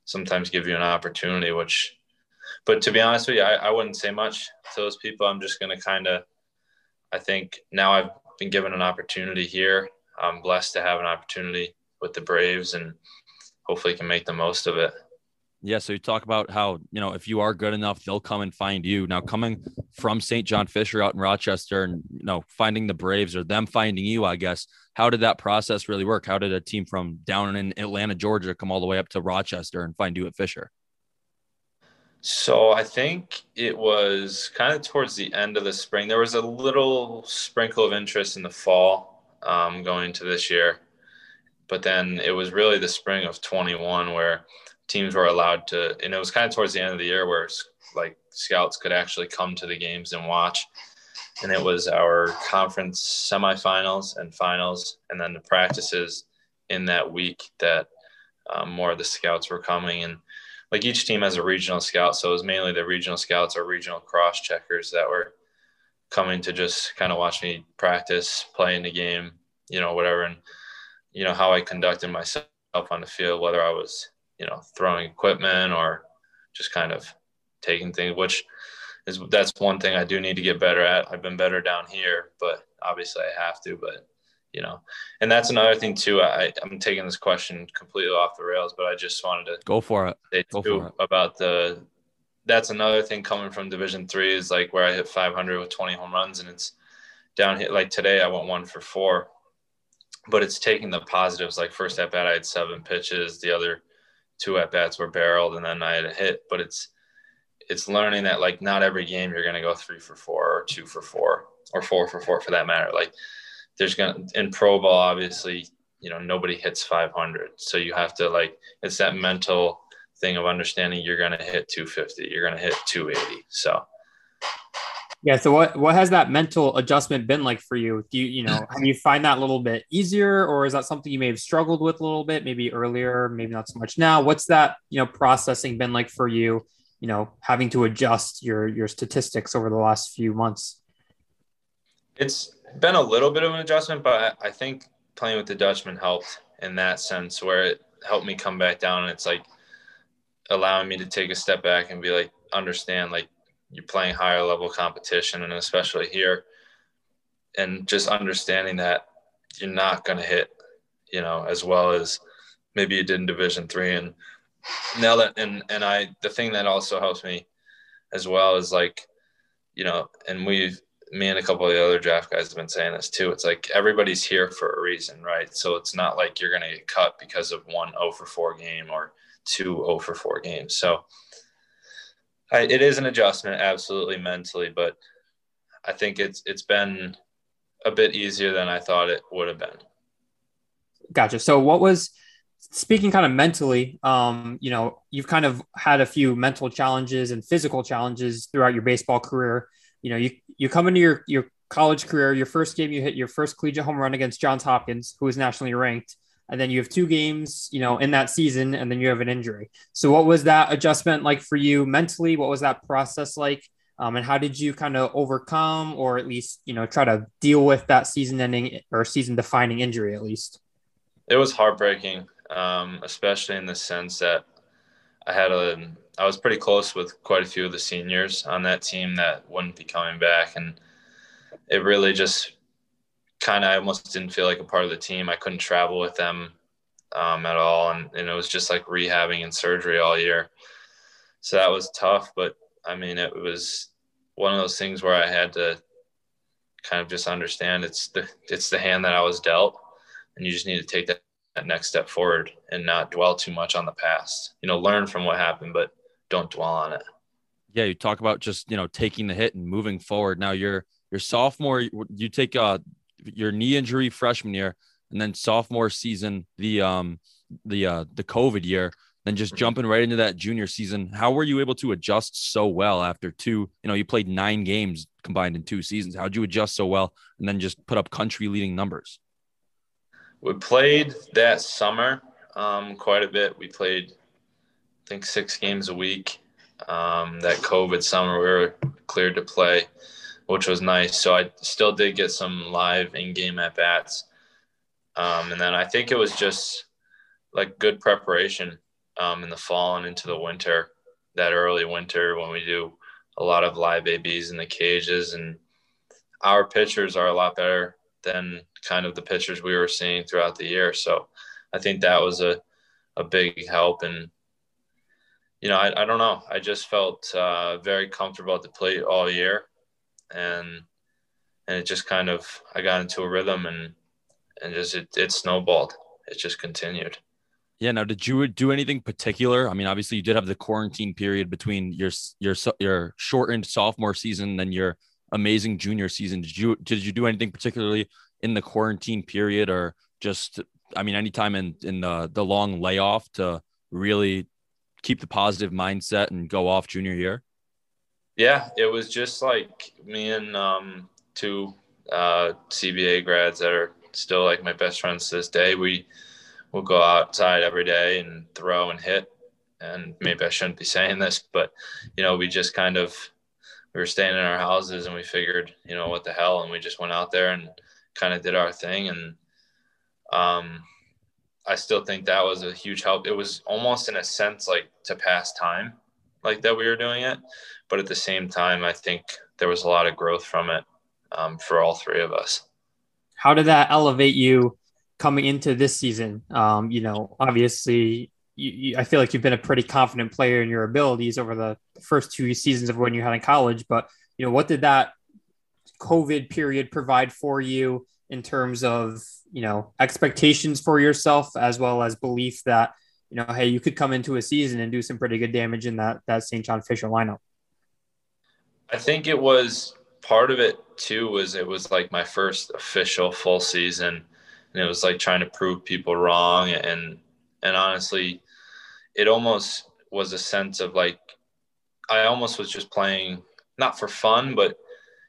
sometimes give you an opportunity, which, but to be honest with you, I, I wouldn't say much to those people. I'm just going to kind of, I think now I've been given an opportunity here. I'm blessed to have an opportunity with the Braves and hopefully can make the most of it. Yeah, so you talk about how, you know, if you are good enough, they'll come and find you. Now, coming from Saint John Fisher out in Rochester and, you know, finding the Braves or them finding you, I guess, how did that process really work? How did a team from down in Atlanta, Georgia, come all the way up to Rochester and find you at Fisher? So I think it was kind of towards the end of the spring. There was a little sprinkle of interest in the fall um, going into this year. But then it was really the spring of twenty-one where teams were allowed to, and it was kind of towards the end of the year where like scouts could actually come to the games and watch. And it was our conference semifinals and finals, and then the practices in that week that um, more of the scouts were coming. And like each team has a regional scout. So it was mainly the regional scouts or regional cross checkers that were coming to just kind of watch me practice, play in the game, you know, whatever. And, you know, how I conducted myself on the field, whether I was, you know, throwing equipment or just kind of taking things, which is, that's one thing I do need to get better at. I've been better down here, but obviously I have to, but, you know, and that's another thing too. I, I'm taking this question completely off the rails, but I just wanted to go for it. Say go for it. About the, that's another thing coming from Division Three is like where I hit five hundred with twenty home runs, and it's down here. Like today I went one for four, but it's taking the positives. Like first at bat, I had seven pitches. The other two at bats were barreled, and then I had a hit. But it's it's learning that like not every game you're going to go three for four or two for four or four for four for that matter. Like there's going to, in pro ball, obviously, you know, nobody hits five hundred. So you have to like, it's that mental thing of understanding you're going to hit two fifty, you're going to hit two eighty. So. Yeah. So what, what has that mental adjustment been like for you? Do you, you know, have you find that a little bit easier, or is that something you may have struggled with a little bit, maybe earlier, maybe not so much now? What's that, you know, processing been like for you, you know, having to adjust your, your statistics over the last few months? It's been a little bit of an adjustment, but I think playing with the Dutchman helped in that sense, where it helped me come back down. And it's like allowing me to take a step back and be like, understand, like, you're playing higher level competition, and especially here, and just understanding that you're not going to hit, you know, as well as maybe you did in Division Three. And now that, and, and I, the thing that also helps me as well is like, you know, and we've, me and a couple of the other draft guys have been saying this too. It's like, everybody's here for a reason, right? So it's not like you're going to get cut because of one oh for four game or two oh for four games. So I, it is an adjustment, absolutely, mentally, but I think it's it's been a bit easier than I thought it would have been. Gotcha. So what was, speaking kind of mentally, um, you know, you've kind of had a few mental challenges and physical challenges throughout your baseball career. You know, you, you come into your, your college career, your first game, you hit your first collegiate home run against Johns Hopkins, who is nationally ranked. And then you have two games, you know, in that season, and then you have an injury. So what was that adjustment like for you mentally? What was that process like? Um, and how did you kind of overcome, or at least, you know, try to deal with that season ending or season defining injury, at least? It was heartbreaking, um, especially in the sense that I had a, I was pretty close with quite a few of the seniors on that team that wouldn't be coming back. And it really just, kind of, I almost didn't feel like a part of the team. I couldn't travel with them um, at all. And, and it was just like rehabbing and surgery all year. So that was tough. But I mean, it was one of those things where I had to kind of just understand it's the, it's the hand that I was dealt, and you just need to take that, that next step forward and not dwell too much on the past, you know, learn from what happened, but don't dwell on it. Yeah. You talk about just, you know, taking the hit and moving forward. Now you're, your sophomore, you take uh your knee injury freshman year, and then sophomore season, the, um, the, uh, the COVID year, then just jumping right into that junior season. How were you able to adjust so well after two, you know, you played nine games combined in two seasons. How'd you adjust so well? And then just put up country leading numbers. We played that summer, um, quite a bit. We played, I think, six games a week. Um, that COVID summer, we were cleared to play, which was nice. So I still did get some live in-game at-bats. Um, and then I think it was just like good preparation um, in the fall and into the winter, that early winter when we do a lot of live A Bs in the cages. And our pitchers are a lot better than kind of the pitchers we were seeing throughout the year. So I think that was a, a big help. And, you know, I, I don't know. I just felt uh, very comfortable at the plate all year, and and it just kind of, I got into a rhythm, and and just it, it snowballed. It just continued. Yeah. Now, did you do anything particular? I mean, obviously, you did have the quarantine period between your your your shortened sophomore season and your amazing junior season. Did you did you do anything particularly in the quarantine period, or just, I mean, anytime in in the, the long layoff to really keep the positive mindset and go off junior year? Yeah, it was just like me and um, two uh, C B A grads that are still like my best friends to this day. We we'll go outside every day and throw and hit. And maybe I shouldn't be saying this, but, you know, we just kind of, we were staying in our houses and we figured, you know, what the hell. And we just went out there and kind of did our thing. And um, I still think that was a huge help. It was almost in a sense like to pass time, like that we were doing it. But at the same time, I think there was a lot of growth from it um, for all three of us. How did that elevate you coming into this season? Um, you know, obviously, you, you, I feel like you've been a pretty confident player in your abilities over the first two seasons of when you had in college. But, you know, what did that COVID period provide for you in terms of, you know, expectations for yourself, as well as belief that, you know, hey, you could come into a season and do some pretty good damage in that that Saint John Fisher lineup? I think it was, part of it too was it was like my first official full season. And it was like trying to prove people wrong. And, and honestly, it almost was a sense of like, I almost was just playing not for fun, but,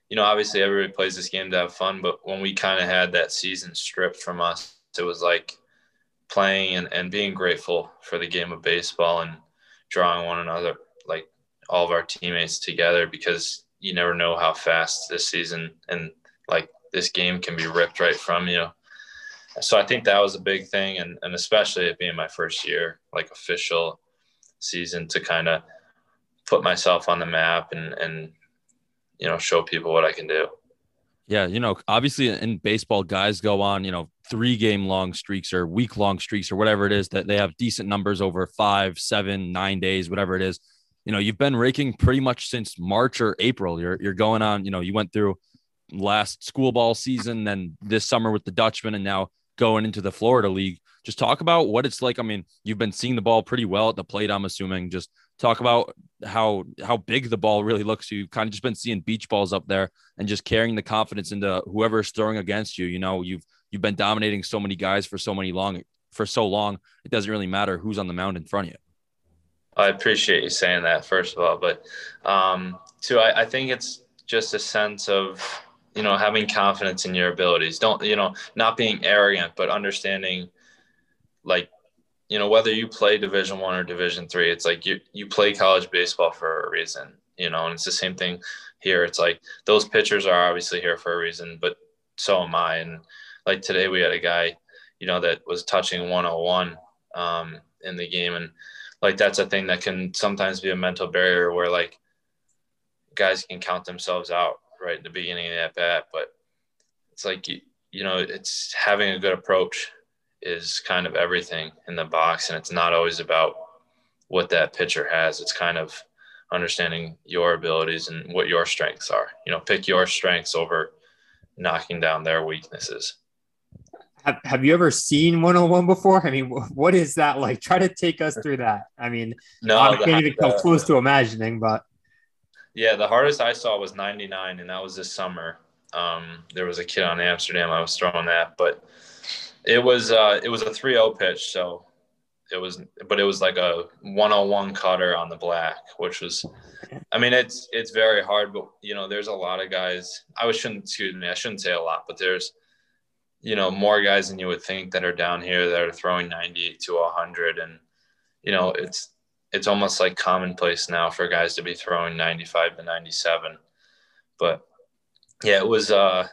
you know, obviously everybody plays this game to have fun. But when we kind of had that season stripped from us, it was like playing and, and being grateful for the game of baseball and drawing one another, like all of our teammates together, because you never know how fast this season and like this game can be ripped right from you. So I think that was a big thing, and, and especially it being my first year, like official season, to kind of put myself on the map and, and, you know, show people what I can do. Yeah, you know, obviously in baseball, guys go on, you know, three-game long streaks or week-long streaks or whatever it is that they have decent numbers over five, seven, nine days, whatever it is. You know, you've been raking pretty much since March or April. You're you're going on, you know, you went through last school ball season, then this summer with the Dutchman, and now going into the Florida League. Just talk about what it's like. I mean, you've been seeing the ball pretty well at the plate, I'm assuming. Just talk about how how big the ball really looks. You've kind of just been seeing beach balls up there and just carrying the confidence into whoever's throwing against you. You know, you've you've been dominating so many guys for so many long for so long. It doesn't really matter who's on the mound in front of you. I appreciate you saying that, first of all, but um, so I, I think it's just a sense of, you know, having confidence in your abilities. Don't, you know, not being arrogant, but understanding, like, you know, whether you play Division One or Division Three, it's like you, you play college baseball for a reason, you know, and it's the same thing here. It's like those pitchers are obviously here for a reason, but so am I. And like today we had a guy, you know, that was touching one oh one um, in the game. And like, that's a thing that can sometimes be a mental barrier where like guys can count themselves out right at the beginning of that bat. But it's like, you, you know, it's having a good approach is kind of everything in the box. And it's not always about what that pitcher has. It's kind of understanding your abilities and what your strengths are, you know, pick your strengths over knocking down their weaknesses. Have, have you ever seen one oh one before? I mean, what is that like? Try to take us through that. I mean, no, I can't even come close to imagining, but yeah, the hardest I saw was ninety-nine, and that was this summer. Um, there was a kid on Amsterdam I was throwing that, but it was uh, it was a three oh pitch, so it was, but it was like a one oh one cutter on the black, which was, I mean, it's it's very hard, but you know, there's a lot of guys. I shouldn't excuse me, I shouldn't say a lot, but there's, you know, more guys than you would think that are down here that are throwing ninety-eight to one hundred, and you know, it's. It's almost like commonplace now for guys to be throwing ninety-five to ninety-seven, but yeah, it was, uh,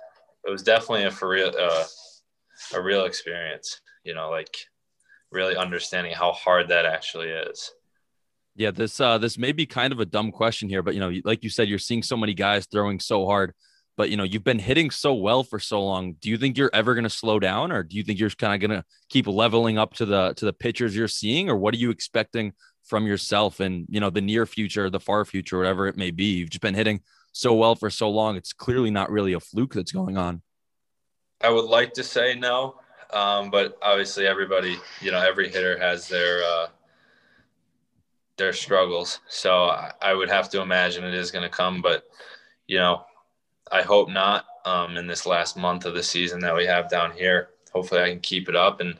it was definitely a for real, uh, a real experience, you know, like really understanding how hard that actually is. Yeah. This, uh, this may be kind of a dumb question here, but you know, like you said, you're seeing so many guys throwing so hard, but you know, you've been hitting so well for so long. Do you think you're ever going to slow down, or do you think you're kind of going to keep leveling up to the, to the pitchers you're seeing, or what are you expecting from yourself and, you know, the near future, the far future, whatever it may be. You've just been hitting so well for so long. It's clearly not really a fluke that's going on. I would like to say no, um, but obviously everybody, you know, every hitter has their uh, their struggles. So I, I would have to imagine it is going to come, but, you know, I hope not um, in this last month of the season that we have down here. Hopefully I can keep it up and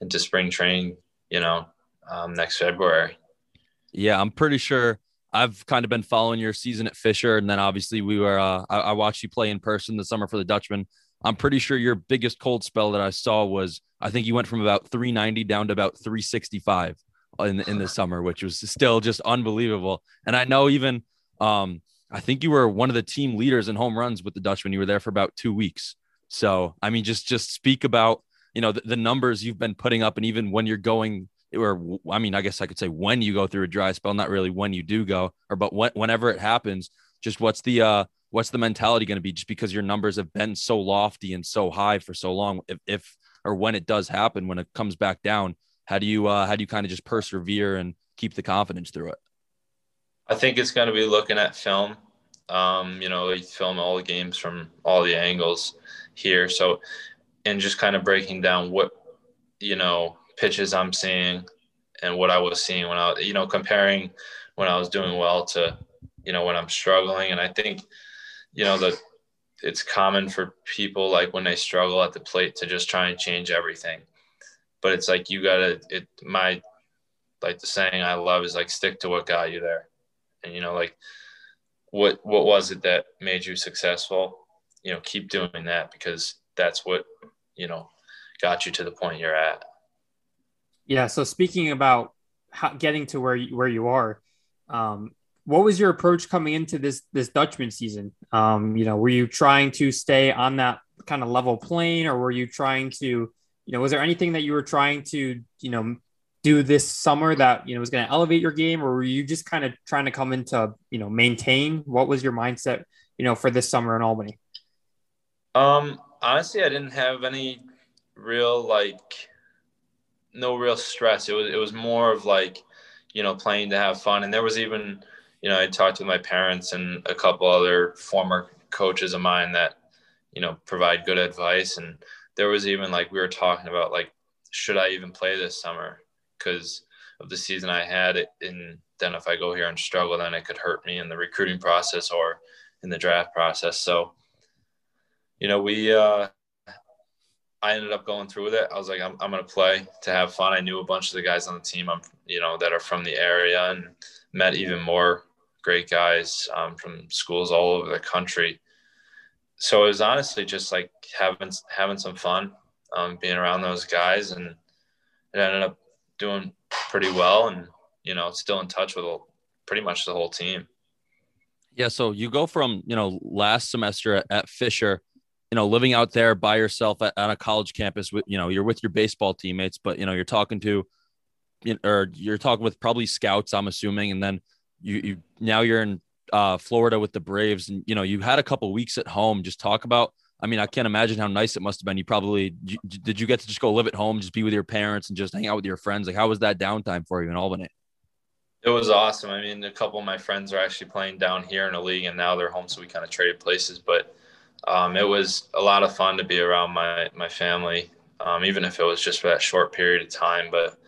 into spring training, you know, um, next February. Yeah, I'm pretty sure I've kind of been following your season at Fisher. And then obviously we were, uh, I, I watched you play in person this summer for the Dutchman. I'm pretty sure your biggest cold spell that I saw was, I think you went from about three ninety down to about three sixty-five in the, in the summer, which was still just unbelievable. And I know even, um, I think you were one of the team leaders in home runs with the Dutchman. You were there for about two weeks. So, I mean, just, just speak about, you know, the, the numbers you've been putting up, and even when you're going, or I mean, I guess I could say when you go through a dry spell, not really when you do go, or, but when, whenever it happens, just what's the, uh, what's the mentality going to be, just because your numbers have been so lofty and so high for so long? If, if, or when it does happen, when it comes back down, how do you, uh, how do you kind of just persevere and keep the confidence through it? I think it's going to be looking at film. Um, you know, we film all the games from all the angles here. So, and just kind of breaking down what, you know, pitches I'm seeing and what I was seeing when I, you know, comparing when I was doing well to, you know, when I'm struggling. And I think, you know, the, it's common for people, like when they struggle at the plate, to just try and change everything. But it's like, you gotta, it, my, like the saying I love is like, stick to what got you there. And, you know, like what, what was it that made you successful? You know, keep doing that, because that's what, you know, got you to the point you're at. Yeah. So speaking about how, getting to where you, where you are, um, what was your approach coming into this, this Dutchman season? Um, you know, were you trying to stay on that kind of level plane, or were you trying to, you know, was there anything that you were trying to, you know, do this summer that, you know, was going to elevate your game, or were you just kind of trying to come into, you know, maintain? What was your mindset, you know, for this summer in Albany? Um, honestly, I didn't have any real, like, no real stress. It was, it was more of like, you know, playing to have fun. And there was even, you know, I talked with my parents and a couple other former coaches of mine that, you know, provide good advice. And there was even, like, we were talking about, like, should I even play this summer because of the season I had? And then if I go here and struggle, then it could hurt me in the recruiting process or in the draft process. So, you know, we, uh, I ended up going through with it. I was like, I'm, I'm going to play to have fun. I knew a bunch of the guys on the team, I'm, you know, that are from the area, and met even more great guys um, from schools all over the country. So it was honestly just like having, having some fun, um, being around those guys, and it ended up doing pretty well. And, you know, still in touch with pretty much the whole team. Yeah. So you go from, you know, last semester at, at Fisher, you know, living out there by yourself at, on a college campus with, you know, you're with your baseball teammates, but, you know, you're talking to, you know, or you're talking with probably scouts, I'm assuming. And then, You, you now you're in uh, Florida with the Braves, and, you know, you had a couple weeks at home. Just talk about, I mean, I can't imagine how nice it must have been. You probably, you, did you get to just go live at home, just be with your parents and just hang out with your friends? Like, how was that downtime for you in Albany? It was awesome. I mean, a couple of my friends are actually playing down here in the league, and now they're home, so we kind of traded places. But um, it was a lot of fun to be around my, my family, um, even if it was just for that short period of time. But,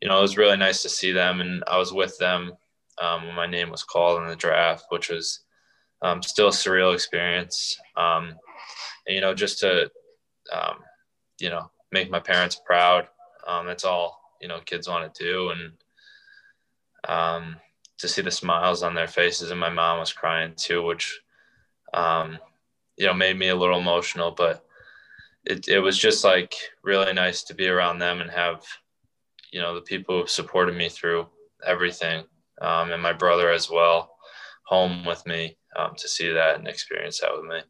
you know, it was really nice to see them, and I was with them Um, when my name was called in the draft, which was um, still a surreal experience. Um, and, you know, just to, um, you know, make my parents proud. Um, that's all, you know, kids want to do. And um, to see the smiles on their faces, and my mom was crying too, which, um, you know, made me a little emotional, but it, it was just like really nice to be around them and have, you know, the people who supported me through everything. Um, and my brother as well, home with me, um, to see that and experience that with me.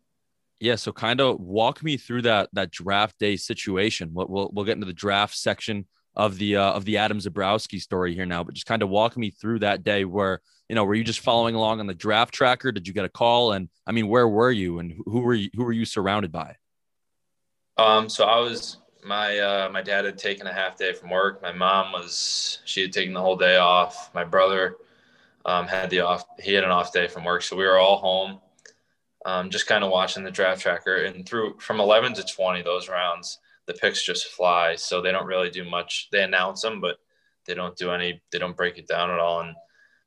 Yeah. So kind of walk me through that, that draft day situation. We'll, we'll, we'll get into the draft section of the, uh, of the Adam Zebrowski story here now, but just kind of walk me through that day where, you know, were you just following along on the draft tracker? Did you get a call? And I mean, where were you, and who were you, who were you surrounded by? Um, so I was my uh, my dad had taken a half day from work. My mom was she had taken the whole day off. My brother um, had the off. He had an off day from work, so we were all home, um, just kind of watching the draft tracker. And through from eleven to twenty, those rounds, the picks just fly. So they don't really do much. They announce them, but they don't do any. They don't break it down at all. And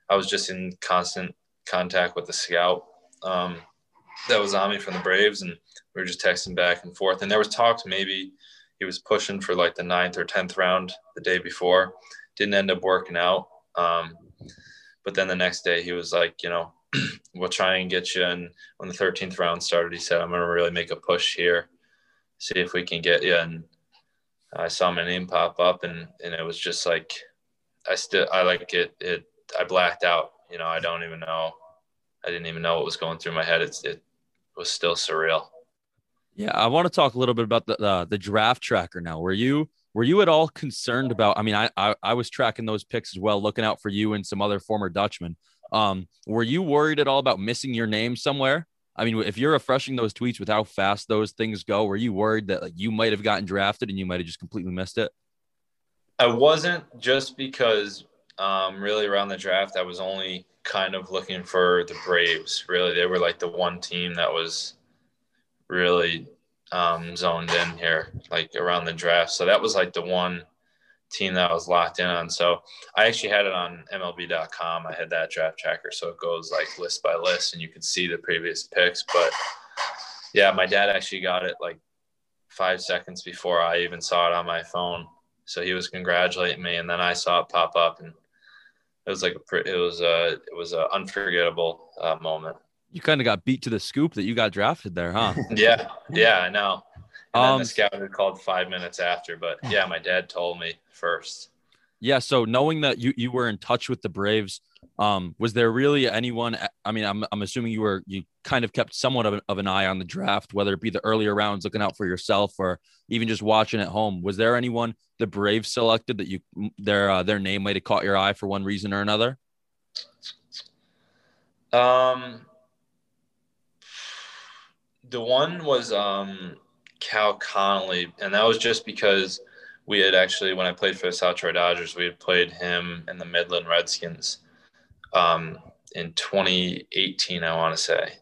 I was just in constant contact with the scout um, that was on me from the Braves, and we were just texting back and forth. And there was talks maybe he was pushing for like the ninth or tenth round the day before. Didn't end up working out. Um, but then the next day he was like, you know, we'll try and get you. And when the thirteenth round started, he said, I'm going to really make a push here, see if we can get you. And I saw my name pop up, and, and it was just like, I still, I like it, it, I blacked out. You know, I don't even know. I didn't even know what was going through my head. It's, it was still surreal. Yeah, I want to talk a little bit about the uh, the draft tracker now. Were you were you at all concerned about? I mean, I, I I was tracking those picks as well, looking out for you and some other former Dutchmen. Um, were you worried at all about missing your name somewhere? I mean, if you're refreshing those tweets with how fast those things go, were you worried that like, you might have gotten drafted and you might have just completely missed it? I wasn't, just because um, really around the draft, I was only kind of looking for the Braves. Really, they were like the one team that was really um zoned in here, like around the draft. So that was like the one team that I was locked in on. So I actually had it on M L B dot com. I had that draft tracker, so it goes like list by list and you can see the previous picks. But yeah, my dad actually got it like five seconds before I even saw it on my phone, so he was congratulating me, and then I saw it pop up, and it was like a it was a it was a unforgettable uh, moment. You kind of got beat to the scoop that you got drafted there, huh? Yeah. Yeah, I know. And um, then the scout had called five minutes after, but yeah, my dad told me first. Yeah. So knowing that you, you were in touch with the Braves, um, was there really anyone, I mean, I'm, I'm assuming you were, you kind of kept somewhat of an, of an eye on the draft, whether it be the earlier rounds, looking out for yourself, or even just watching at home. Was there anyone the Braves selected that you, their, uh, their name might've caught your eye for one reason or another? Um, The one was um, Cal Connolly, and that was just because we had actually, when I played for the South Troy Dodgers, we had played him and the Midland Redskins um, in twenty eighteen, I want to say,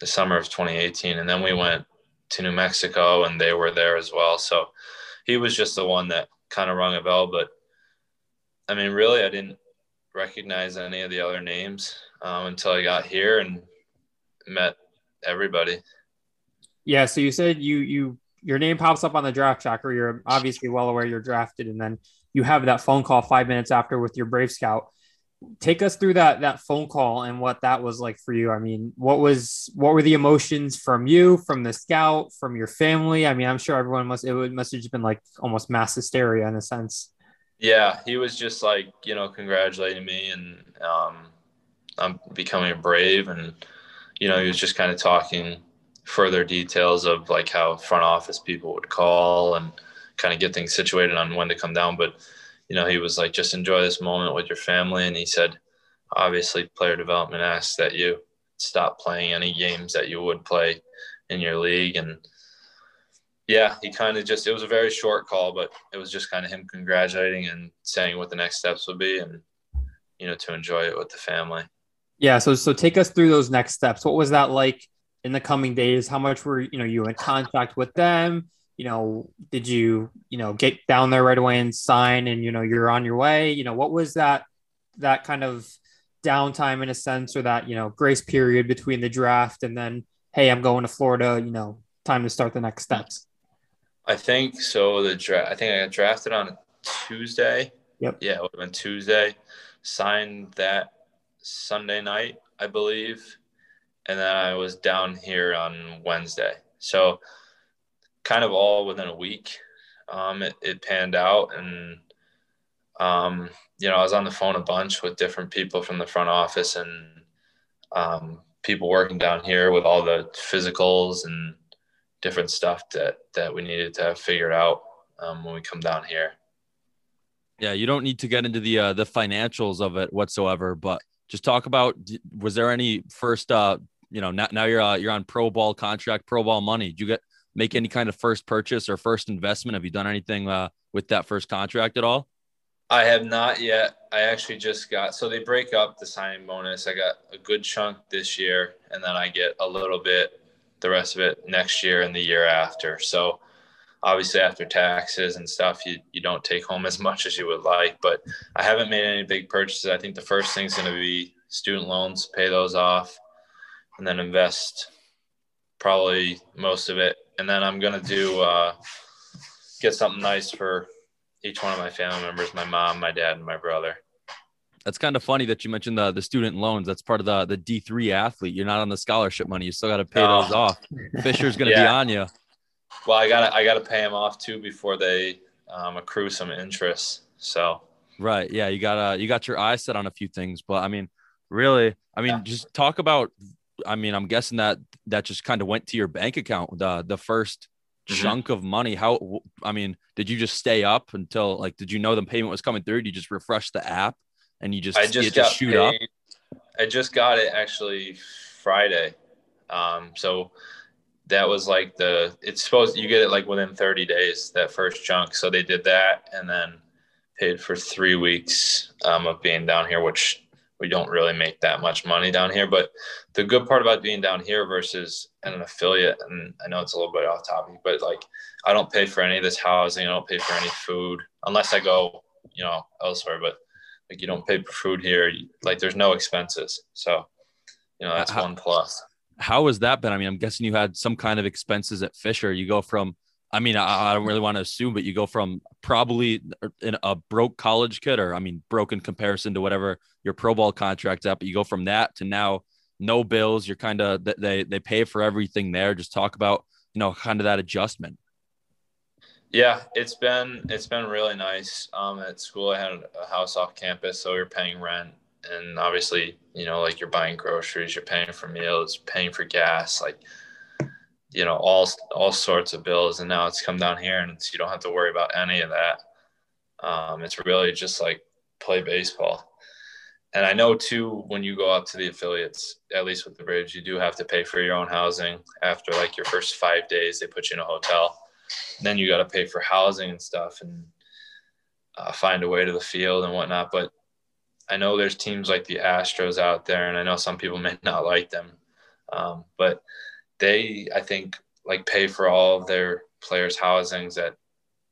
the summer of twenty eighteen. And then we went to New Mexico, and they were there as well. So he was just the one that kind of rung a bell. But, I mean, really, I didn't recognize any of the other names um, until I got here and met everybody. Yeah. So you said you you your name pops up on the draft tracker. You're obviously well aware you're drafted, and then you have that phone call five minutes after with your Brave scout. Take us through that that phone call and what that was like for you. I mean, what was what were the emotions from you, from the scout, from your family? I mean, I'm sure everyone must it would must have been like almost mass hysteria in a sense. Yeah, he was just like, you know, congratulating me, and um, I'm becoming a Brave, and you know, he was just kind of talking further details of like how front office people would call and kind of get things situated on when to come down. But, you know, he was like, just enjoy this moment with your family. And he said, obviously, player development asks that you stop playing any games that you would play in your league. And yeah, he kind of just, it was a very short call, but it was just kind of him congratulating and saying what the next steps would be and, you know, to enjoy it with the family. Yeah. So, so take us through those next steps. What was that like in the coming days? How much were, you know, you in contact with them? You know, did you, you know, get down there right away and sign and, you know, you're on your way? You know, what was that, that kind of downtime in a sense, or that, you know, grace period between the draft and then, hey, I'm going to Florida, you know, time to start the next steps? I think so. The draft, I think I got drafted on a Tuesday. Yep. Yeah. It would have been Tuesday. Signed that Sunday night, I believe, and then I was down here on Wednesday. So kind of all within a week, um, it, it panned out. And, um, you know, I was on the phone a bunch with different people from the front office and um, people working down here with all the physicals and different stuff that, that we needed to have figured out um, when we come down here. Yeah, you don't need to get into the uh, the financials of it whatsoever, but just talk about, was there any first, uh, you know, now, now you're, uh, you're on pro ball contract, pro ball money. Did you get, make any kind of first purchase or first investment? Have you done anything uh, with that first contract at all? I have not yet. I actually just got, so they break up the signing bonus. I got a good chunk this year, and then I get a little bit, the rest of it next year and the year after. So obviously after taxes and stuff, you, you don't take home as much as you would like, but I haven't made any big purchases. I think the first thing's going to be student loans, pay those off, and then invest probably most of it. And then I'm going to do, uh, get something nice for each one of my family members, my mom, my dad, and my brother. That's kind of funny that you mentioned the the student loans. That's part of the the D three athlete. You're not on the scholarship money. You still got to pay oh. those off. Fisher's going to yeah. be on you. Well, I got I got to pay them off too before they um, accrue some interest. So right, yeah, you got uh, you got your eyes set on a few things, but I mean, really, I mean, yeah. just talk about. I mean, I'm guessing that that just kind of went to your bank account. The the first. Chunk of money. How, I mean, did you just stay up until, like, did you know the payment was coming through? Did you just refresh the app and you just, I just, you just shoot paid. Up? I just got it actually Friday. Um, so that was like the, it's supposed, you get it like within thirty days, that first chunk. So they did that and then paid for three weeks um, of being down here, which we don't really make that much money down here. But the good part about being down here versus an affiliate, and I know it's a little bit off topic, but like, I don't pay for any of this housing. I don't pay for any food unless I go, you know, elsewhere, but like, you don't pay for food here. Like, there's no expenses. So, you know, that's how, one plus. How has that been? I mean, I'm guessing you had some kind of expenses at Fisher. You go from, I mean, I, I don't really want to assume, but you go from probably in a broke college kid, or I mean, broke in comparison to whatever your pro ball contract's at, but you go from that to now no bills. You're kind of, they, they pay for everything there. Just talk about, you know, kind of that adjustment. Yeah, it's been, it's been really nice. Um, at school, I had a house off campus, so you're paying rent and obviously, you know, like you're buying groceries, you're paying for meals, paying for gas, like, you know, all all sorts of bills. And now it's come down here and it's, you don't have to worry about any of that. Um, it's really just like play baseball. And I know too, when you go up to the affiliates, at least with the Braves, you do have to pay for your own housing. After like your first five days, they put you in a hotel. And then you got to pay for housing and stuff and uh, find a way to the field and whatnot. But I know there's teams like the Astros out there, and I know some people may not like them, um, but they, I think, like pay for all of their players' housings at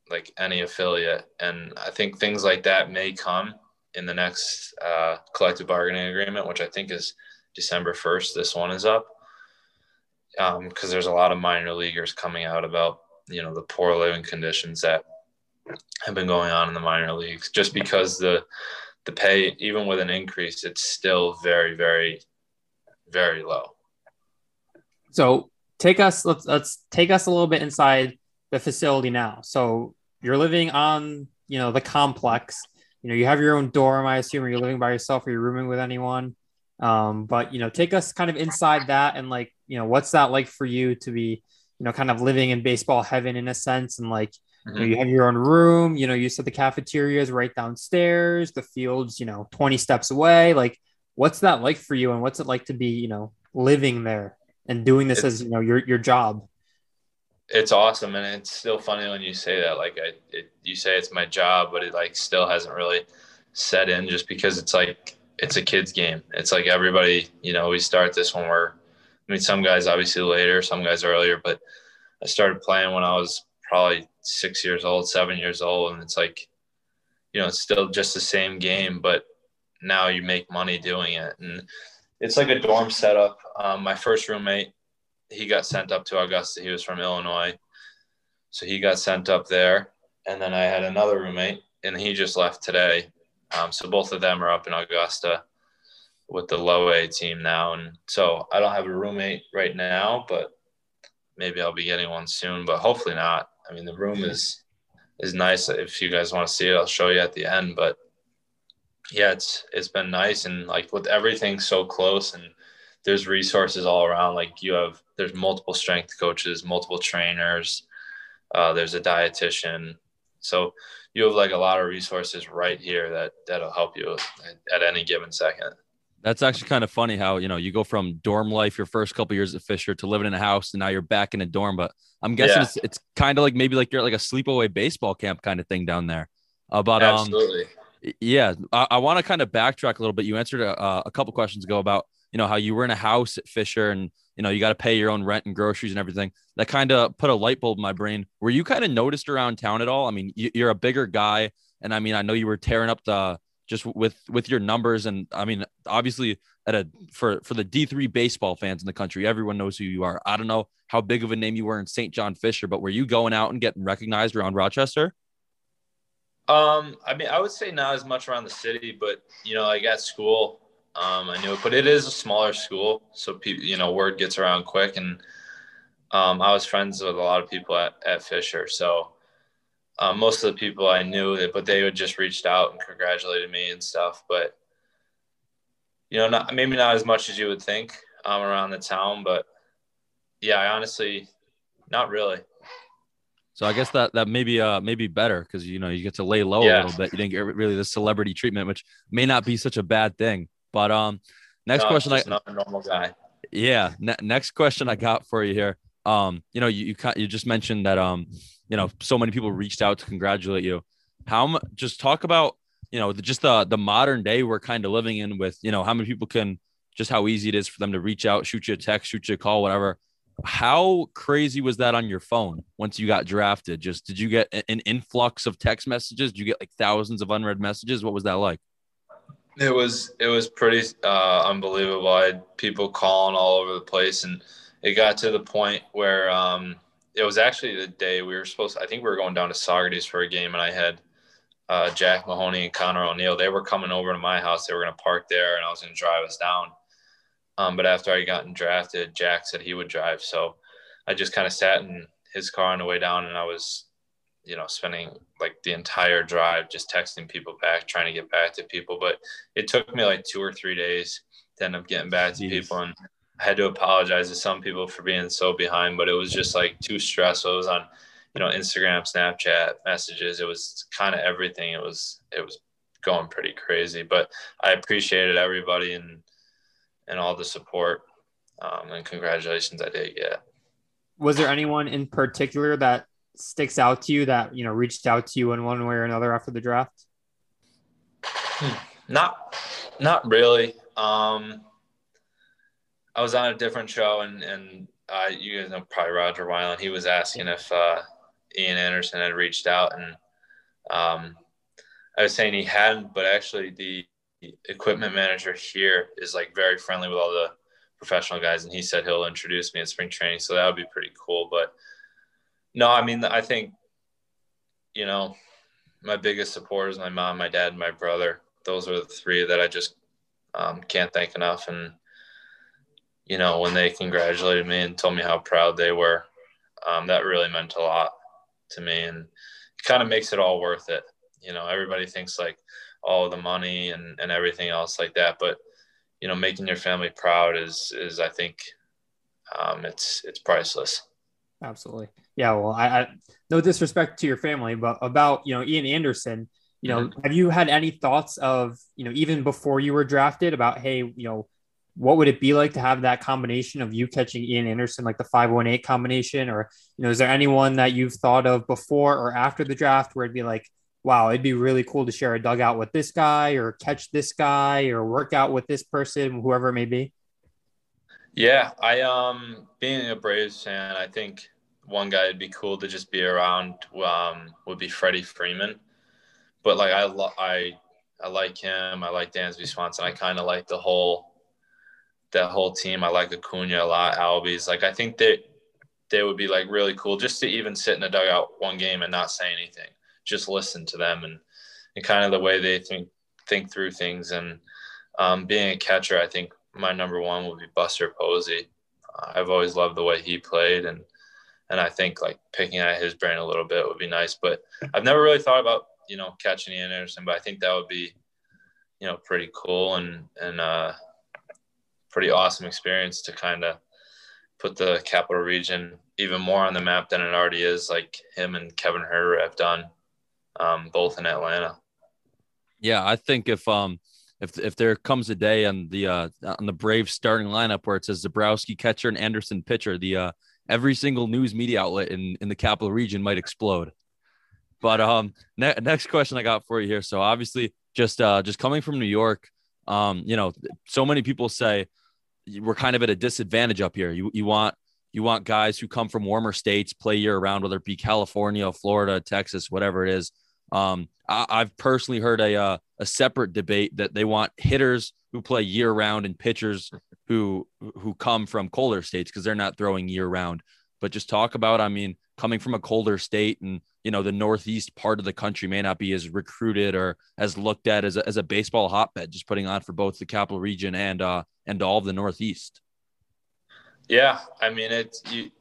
like any affiliate. And I think things like that may come in the next uh, collective bargaining agreement, which I think is December first. This one is up because um, there's a lot of minor leaguers coming out about, you know, the poor living conditions that have been going on in the minor leagues, just because the, the pay, even with an increase, it's still very, very, very low. So take us, let's, let's take us a little bit inside the facility now. So you're living on, you know, the complex, you know, you have your own dorm, I assume, or you're living by yourself or you're rooming with anyone. Um, but, you know, take us kind of inside that and like, you know, what's that like for you to be, you know, kind of living in baseball heaven in a sense. And like, mm-hmm. you know, you have your own room, you know, you said the cafeteria is right downstairs, the field's, you know, twenty steps away. Like, what's that like for you? And what's it like to be, you know, living there and doing this it's, as, you know, your, your job? It's awesome. And it's still funny when you say that, like I, it, you say it's my job, but it like still hasn't really set in just because it's like, it's a kid's game. It's like everybody, you know, we start this when we're, I mean, some guys obviously later, some guys earlier, but I started playing when I was probably six years old, seven years old. And it's like, you know, it's still just the same game, but now you make money doing it. And it's like a dorm setup. Um, my first roommate, he got sent up to Augusta. He was from Illinois. So he got sent up there. And then I had another roommate, and he just left today. Um, so both of them are up in Augusta with the low A team now. And so I don't have a roommate right now, but maybe I'll be getting one soon, but hopefully not. I mean, the room is is nice. If you guys want to see it, I'll show you at the end. But yeah, it's it's been nice. And like with everything so close, and there's resources all around, like you have, there's multiple strength coaches, multiple trainers, uh, there's a dietitian. So you have like a lot of resources right here that that'll help you at any given second. That's actually kind of funny how, you know, you go from dorm life, your first couple years at Fisher, to living in a house, and now you're back in a dorm. But I'm guessing yeah. it's, it's kind of like maybe like you're like a sleepaway baseball camp kind of thing down there. Uh, but, Absolutely. Um, yeah, I, I want to kind of backtrack a little bit. You answered a, a couple questions ago about, you know, how you were in a house at Fisher and, you know, you got to pay your own rent and groceries and everything. That kind of put a light bulb in my brain. Were you kind of noticed around town at all? I mean, you, you're a bigger guy. And I mean, I know you were tearing up the, just with, with your numbers. And I mean, obviously at a, for, for the D three baseball fans in the country, everyone knows who you are. I don't know how big of a name you were in Saint John Fisher, but were you going out and getting recognized around Rochester? Um, I mean, I would say not as much around the city, but you know, like at school, um, I knew it, but it is a smaller school. So people, you know, word gets around quick. And, um, I was friends with a lot of people at, at Fisher. So, Uh, most of the people I knew, but they would just reached out and congratulated me and stuff. But, you know, not, maybe not as much as you would think um, around the town. But, yeah, I honestly, not really. So I guess that that maybe uh, maybe better because, you know, you get to lay low yeah. a little bit. You didn't get really the celebrity treatment, which may not be such a bad thing. But um, next no, question. I'm just I, not a normal guy. Yeah. Ne- next question I got for you here. Um, you know, you, you you just mentioned that, um, you know, so many people reached out to congratulate you. How just talk about, you know, the, just the, the modern day we're kind of living in with, you know, how many people can just how easy it is for them to reach out, shoot you a text, shoot you a call, whatever. How crazy was that on your phone once you got drafted? Just did you get an influx of text messages? Did you get like thousands of unread messages? What was that like? It was it was pretty uh, unbelievable. I had people calling all over the place and it got to the point where um, it was actually the day we were supposed to, I think we were going down to Saugerties for a game, and I had uh, Jack Mahoney and Connor O'Neill. They were coming over to my house. They were going to park there, and I was going to drive us down. Um, but after I gotten drafted, Jack said he would drive. So I just kind of sat in his car on the way down, and I was, you know, spending like the entire drive just texting people back, trying to get back to people. But it took me like two or three days to end up getting back to Jeez. people. And I had to apologize to some people for being so behind, but it was just like too stressful. It was on, you know, Instagram, Snapchat messages. It was kind of everything. It was, it was going pretty crazy, but I appreciated everybody and, and all the support um, and congratulations I did get. Was there anyone in particular that sticks out to you that, you know, reached out to you in one way or another after the draft? Hmm. Not, not really. Um, I was on a different show, and and uh, you guys know probably Roger Weiland. He was asking if uh, Ian Anderson had reached out, and um, I was saying he hadn't, but actually the equipment manager here is like very friendly with all the professional guys, and he said he'll introduce me in spring training, so that would be pretty cool. But no, I mean, I think, you know, my biggest supporters, my mom, my dad, and my brother. Those are the three that I just um, can't thank enough, and you know, when they congratulated me and told me how proud they were, um, that really meant a lot to me, and it kind of makes it all worth it. You know, everybody thinks like, oh, the money and, and everything else like that. But, you know, making your family proud is, is I think um, it's, it's priceless. Absolutely. Yeah. Well, I, I no disrespect to your family, but about, you know, Ian Anderson, you know, mm-hmm. have you had any thoughts of, you know, even before you were drafted about, hey, you know, what would it be like to have that combination of you catching Ian Anderson, like the five one eight combination? Or, you know, is there anyone that you've thought of before or after the draft where it'd be like, wow, it'd be really cool to share a dugout with this guy or catch this guy or work out with this person, whoever it may be? Yeah, I, um, being a Braves fan, I think one guy it'd be cool to just be around um, would be Freddie Freeman. But like, I, lo- I, I like him. I like Dansby Swanson. I kind of like the whole, that whole team. I like Acuna a lot, Albies. Like, I think that they, they would be like really cool just to even sit in the dugout one game and not say anything, just listen to them and, and kind of the way they think, think through things. And um, being a catcher, I think my number one would be Buster Posey. Uh, I've always loved the way he played. And, and I think like picking at his brain a little bit would be nice, but I've never really thought about, you know, catching Ian Anderson, but I think that would be, you know, pretty cool. And, and, uh, pretty awesome experience to kind of put the Capital Region even more on the map than it already is, like him and Kevin Herter have done, um, both in Atlanta. Yeah. I think if, um, if if there comes a day on the uh, on the Braves starting lineup where it says Zebrowski catcher and Anderson pitcher, the uh, every single news media outlet in in the capital region might explode. But um, ne- next question I got for you here. So obviously, just uh, just coming from New York, um, you know, so many people say we're kind of at a disadvantage up here. You you want you want guys who come from warmer states, play year round, whether it be California, Florida, Texas, whatever it is. Um, I, I've personally heard a uh, a separate debate that they want hitters who play year round and pitchers who who come from colder states because they're not throwing year round. But just talk about, I mean, coming from a colder state and, you know, the Northeast part of the country may not be as recruited or as looked at as a, as a baseball hotbed, just putting on for both the capital region and uh, and all of the Northeast. Yeah, I mean, it's you,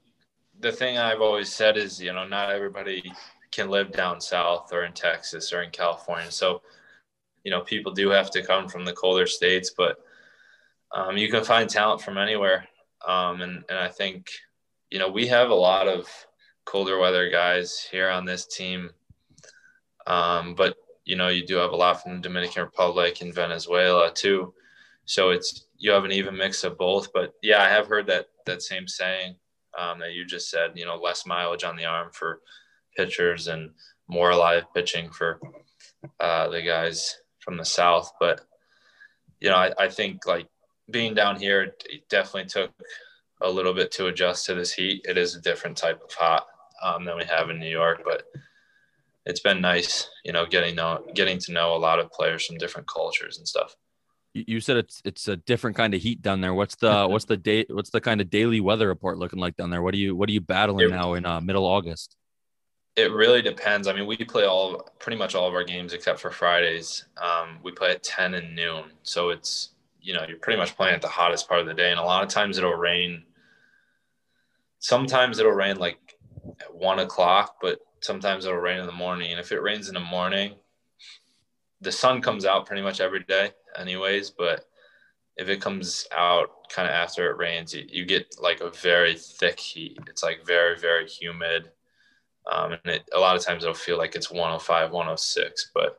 the thing I've always said is, you know, not everybody can live down south or in Texas or in California. So, you know, people do have to come from the colder states, but um, you can find talent from anywhere. Um, and, and I think, you know, we have a lot of colder weather guys here on this team. Um, but, you know, you do have a lot from the Dominican Republic and Venezuela too. So it's, you have an even mix of both, but yeah, I have heard that, that same saying um, that you just said, you know, less mileage on the arm for pitchers and more alive pitching for uh, the guys from the South. But, you know, I, I think like being down here, it definitely took a little bit to adjust to this heat. It is a different type of hot um, than we have in New York, but it's been nice, you know, getting know, getting to know a lot of players from different cultures and stuff. You said it's it's a different kind of heat down there. What's the what's the day what's the kind of daily weather report looking like down there? What do you what are you battling it, now in uh, middle August? It really depends. I mean, we play all pretty much all of our games except for Fridays. Um, we play at ten and noon. So it's, you know, you're pretty much playing at the hottest part of the day. And a lot of times it'll rain. Sometimes it'll rain like at one o'clock, but sometimes it'll rain in the morning. And if it rains in the morning, the sun comes out pretty much every day anyways. But if it comes out kind of after it rains, you, you get like a very thick heat. It's like very, very humid. Um, and it, a lot of times it'll feel like it's one oh five, one oh six, but,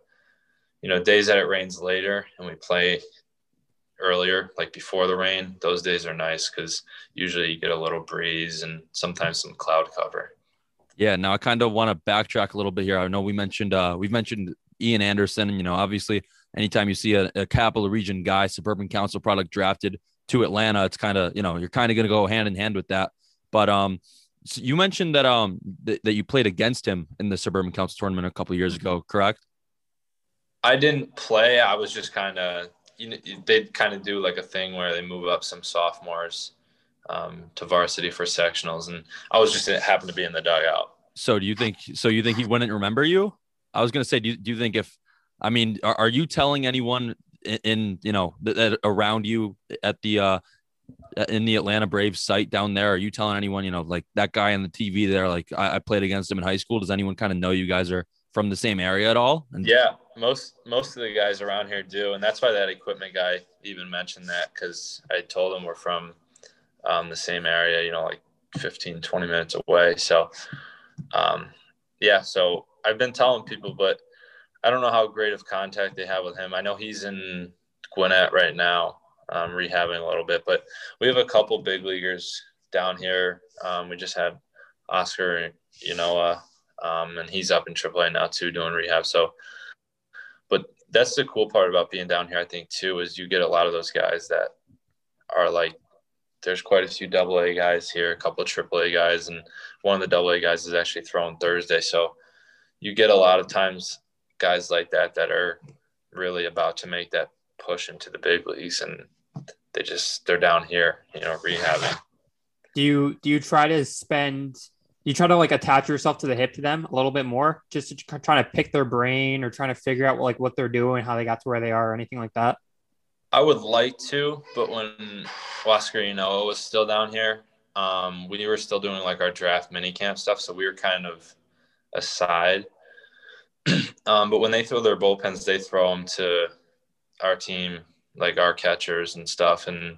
you know, days that it rains later and we play earlier, like before the rain, those days are nice because usually you get a little breeze and sometimes some cloud cover. Yeah. Now I kind of want to backtrack a little bit here. I know we mentioned, uh, we've mentioned Ian Anderson, and, you know, obviously anytime you see a, a capital region guy, suburban council product drafted to Atlanta, it's kind of, you know, you're kind of going to go hand in hand with that. But, um, so you mentioned that um th- that you played against him in the Suburban Council tournament a couple of years ago, correct? I didn't play. I was just kind of you know, they kind of do like a thing where they move up some sophomores um, to varsity for sectionals, and I was just it happened to be in the dugout. So do you think? So you think he wouldn't remember you? I was gonna say, do you, do you think if I mean, are, are you telling anyone in, in you know th- that around you at the uh, in the Atlanta Braves site down there, are you telling anyone, you know, like that guy on the T V there, like I, I played against him in high school? Does anyone kind of know you guys are from the same area at all? And yeah, most, most of the guys around here do. And that's why that equipment guy even mentioned that, because I told him we're from um, the same area, you know, like fifteen, twenty minutes away. So um, yeah, so I've been telling people, but I don't know how great of contact they have with him. I know he's in Gwinnett right now. Um, rehabbing a little bit, but we have a couple big leaguers down here. Um, we just had Oscar, you know, uh, um, and he's up in triple A now too, doing rehab. So, but that's the cool part about being down here, I think too, is you get a lot of those guys that are like, there's quite a few double A guys here, a couple of triple A guys, and one of the double A guys is actually throwing Thursday. So you get a lot of times guys like that, that are really about to make that push into the big leagues, and they just they're down here, you know, rehabbing. Do you do you try to spend? You try to like attach yourself to the hip to them a little bit more, just to, trying to pick their brain or trying to figure out like what they're doing, how they got to where they are, or anything like that. I would like to, but when Wascarino was still down here, um, we were still doing like our draft mini camp stuff, so we were kind of aside. um, but when they throw their bullpens, they throw them to our team, like our catchers and stuff. And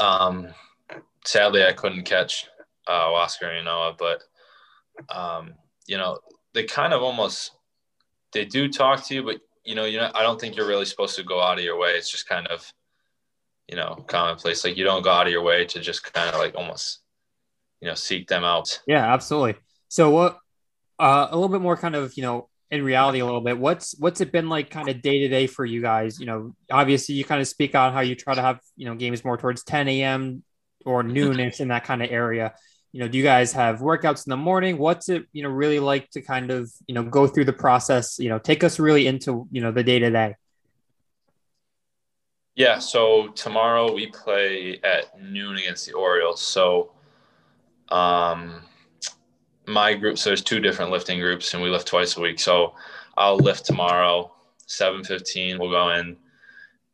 um, sadly I couldn't catch uh, Oscar and Noah, but um, you know, they kind of almost, they do talk to you, but you know, you know, I don't think you're really supposed to go out of your way. It's just kind of, you know, commonplace. Like, you don't go out of your way to just kind of like almost, you know, seek them out. Yeah, absolutely. So what, uh, a little bit more kind of, you know, in reality a little bit, what's, what's it been like kind of day to day for you guys? You know, obviously you kind of speak on how you try to have, you know, games more towards ten a.m. or noonish in that kind of area. You know, do you guys have workouts in the morning? What's it, you know, really like to kind of, you know, go through the process, you know, take us really into, you know, the day to day. Yeah. So tomorrow we play at noon against the Orioles. So, um, my group, so there's two different lifting groups and we lift twice a week. So I'll lift tomorrow, seven fifteen, we'll go in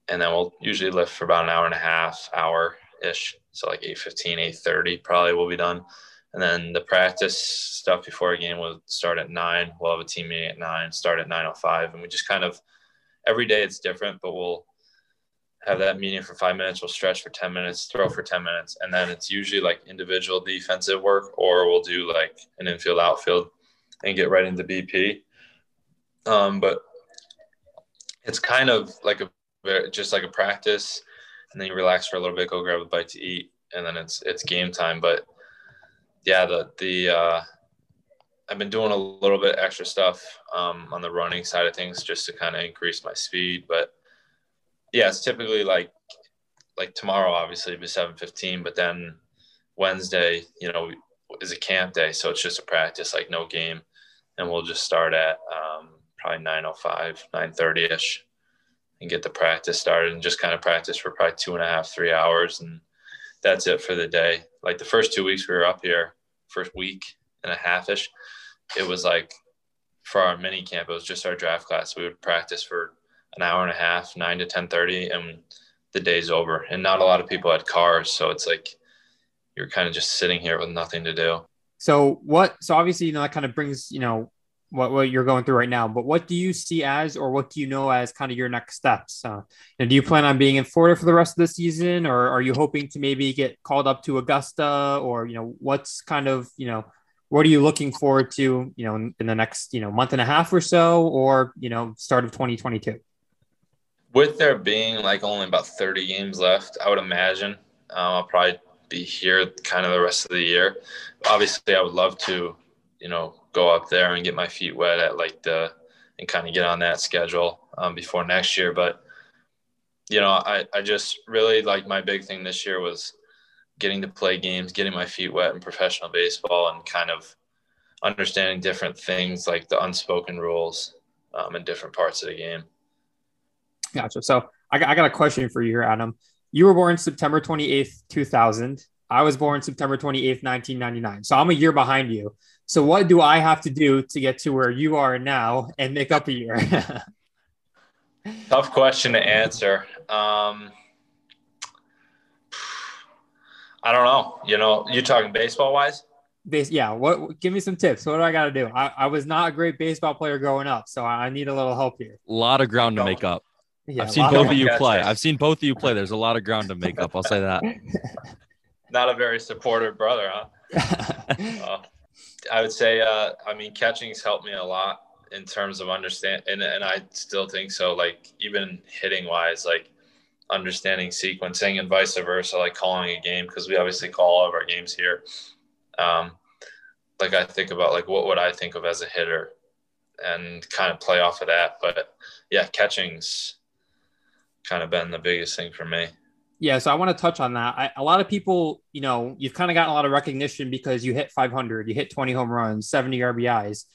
and then we'll usually lift for about an hour and a half, hour ish. So like eight fifteen, eight thirty probably will be done. And then the practice stuff before a game will start at nine. We'll have a team meeting at nine, start at nine oh five. And we just kind of, every day it's different, but we'll have that meeting for five minutes. We'll stretch for ten minutes, throw for ten minutes. And then it's usually like individual defensive work, or we'll do like an infield outfield and get right into B P. Um, but it's kind of like a, just like a practice. And then you relax for a little bit, go grab a bite to eat, and then it's it's game time. But yeah, the the uh, I've been doing a little bit extra stuff um, on the running side of things just to kind of increase my speed. But yeah, it's typically like like tomorrow, obviously, it'd be seven fifteen. But then Wednesday, you know, is a camp day, so it's just a practice, like no game, and we'll just start at um, probably nine oh five, nine thirty ish. And get the practice started and just kind of practice for probably two and a half, three hours. And that's it for the day. Like the first two weeks we were up here, first week and a half ish, it was like for our mini camp, it was just our draft class. We would practice for an hour and a half, nine to ten thirty, and the day's over. And not a lot of people had cars. So it's like you're kind of just sitting here with nothing to do. So what, so obviously, you know, that kind of brings, you know, What, what you're going through right now, but what do you see as, or what do you know as kind of your next steps? Uh, and do you plan on being in Florida for the rest of the season, or are you hoping to maybe get called up to Augusta, or, you know, what's kind of, you know, what are you looking forward to, you know, in, in the next, you know, month and a half or so, or, you know, start of twenty twenty-two? With there being like only about thirty games left, I would imagine uh, I'll probably be here kind of the rest of the year. Obviously I would love to, you know, go up there and get my feet wet at like the, and kind of get on that schedule um, before next year. But, you know, I, I just really like my big thing this year was getting to play games, getting my feet wet in professional baseball and kind of understanding different things like the unspoken rules um, in different parts of the game. Gotcha. So I got, I got a question for you here, Adam. You were born September twenty-eighth, two thousand. I was born September twenty-eighth, nineteen ninety-nine. So I'm a year behind you. So what do I have to do to get to where you are now and make up a year? Tough question to answer. Um, I don't know. You know, you're talking baseball wise? Base, yeah. What? Give me some tips. What do I got to do? I, I was not a great baseball player growing up, so I need a little help here. A lot of ground to make up. Yeah, I've seen both of you play. I've seen both of you play. There's a lot of ground to make up. I'll say that. Not a very supportive brother, huh? uh, I would say, uh, I mean, catching's helped me a lot in terms of understand, and, and I still think so, like even hitting wise, like understanding sequencing and vice versa, like calling a game, because we obviously call all of our games here. Um, like I think about like, what would I think of as a hitter and kind of play off of that. But yeah, catching's kind of been the biggest thing for me. Yeah, so I want to touch on that. I, a lot of people, you know, you've kind of gotten a lot of recognition because you hit five hundred, you hit twenty home runs, seventy R B Is,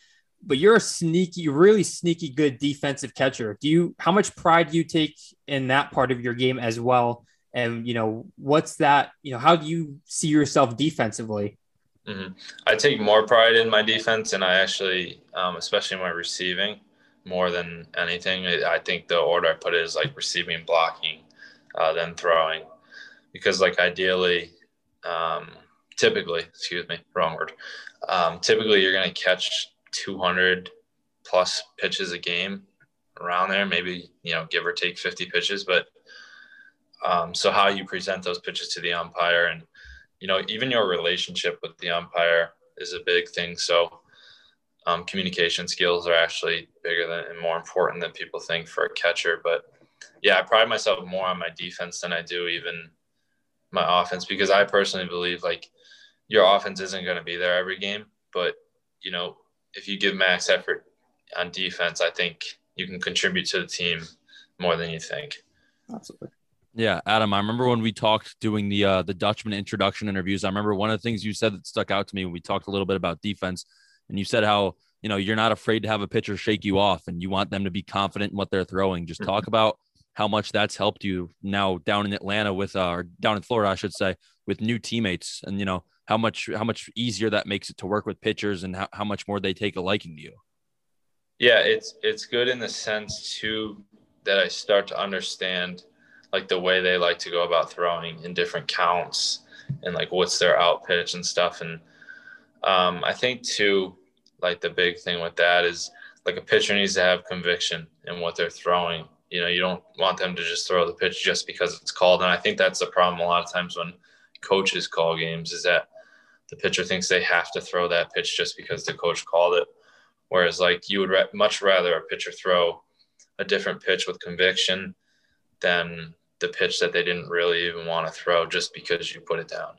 but you're a sneaky, really sneaky good defensive catcher. Do you, how much pride do you take in that part of your game as well? And, you know, what's that, you know, how do you see yourself defensively? Mm-hmm. I take more pride in my defense, and I actually, um, especially my receiving more than anything. I think the order I put it is like receiving, blocking, Uh, than throwing, because like ideally, um, typically, excuse me, wrong word. Um, typically you're going to catch two hundred plus pitches a game around there, maybe, you know, give or take fifty pitches. But um, so how you present those pitches to the umpire and, you know, even your relationship with the umpire is a big thing. So um, communication skills are actually bigger than and more important than people think for a catcher. But yeah, I pride myself more on my defense than I do even my offense, because I personally believe like your offense isn't going to be there every game, but you know, if you give max effort on defense, I think you can contribute to the team more than you think. Absolutely. Yeah, Adam, I remember when we talked doing the uh, the Dutchman introduction interviews, I remember one of the things you said that stuck out to me when we talked a little bit about defense, and you said how, you know, you're not afraid to have a pitcher shake you off and you want them to be confident in what they're throwing. Just talk about how much that's helped you now down in Atlanta with uh, or down in Florida, I should say, with new teammates, and, you know, how much how much easier that makes it to work with pitchers and how, how much more they take a liking to you. Yeah, it's it's good in the sense, too, that I start to understand, like, the way they like to go about throwing in different counts and, like, what's their out pitch and stuff. And um, I think, too, like, the big thing with that is, like, a pitcher needs to have conviction in what they're throwing. You know, you don't want them to just throw the pitch just because it's called. And I think that's the problem a lot of times when coaches call games, is that the pitcher thinks they have to throw that pitch just because the coach called it. Whereas, like, you would re- much rather a pitcher throw a different pitch with conviction than the pitch that they didn't really even want to throw just because you put it down.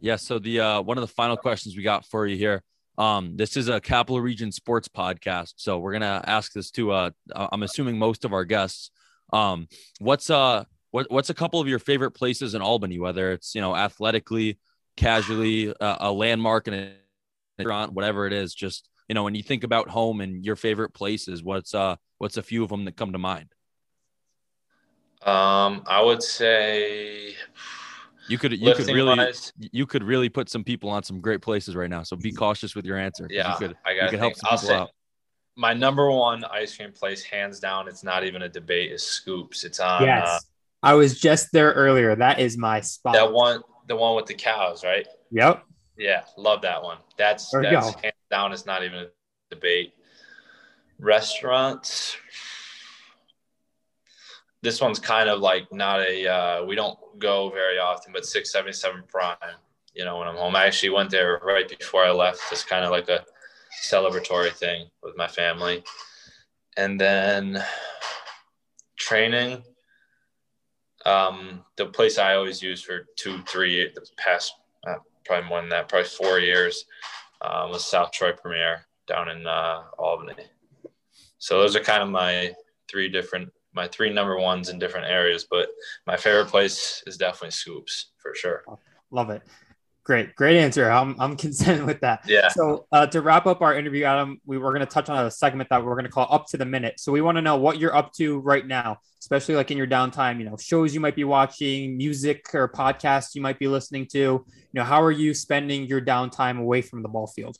Yeah. So the, uh, one of the final questions we got for you here, um, this is a Capital Region sports podcast. So we're going to ask this to, uh, I'm assuming most of our guests, um, what's, uh, what, what's a couple of your favorite places in Albany, whether it's, you know, athletically, casually, uh, a landmark and a restaurant, whatever it is, just, you know, when you think about home and your favorite places, what's uh, what's a few of them that come to mind? Um, I would say you could you could really wise, you could really put some people on some great places right now. So be cautious with your answer. Yeah, you could, I got to help some I'll people say, out. My number one ice cream place, hands down, it's not even a debate, is Scoops. It's on. Yes, uh, I was just there earlier. That is my spot. That one, the one with the cows, right? Yep. Yeah, love that one. That's, that's hands down, it's not even a debate. Restaurants. This one's kind of like not a uh, – we don't go very often, but six seventy-seven Prime, you know, when I'm home. I actually went there right before I left. It's kind of like a celebratory thing with my family. And then training. Um, the place I always use for two, three, the past uh, – probably more than that, probably four years, uh, was South Troy Premier down in uh, Albany. So those are kind of my three different, my three number ones in different areas, but my favorite place is definitely Scoops for sure. Love it. Great, great answer. I'm I'm content with that. Yeah. So uh, to wrap up our interview, Adam, we were going to touch on a segment that we're going to call Up to the Minute. So we want to know what you're up to right now, especially like in your downtime, you know, shows you might be watching, music or podcasts you might be listening to. You know, how are you spending your downtime away from the ball field?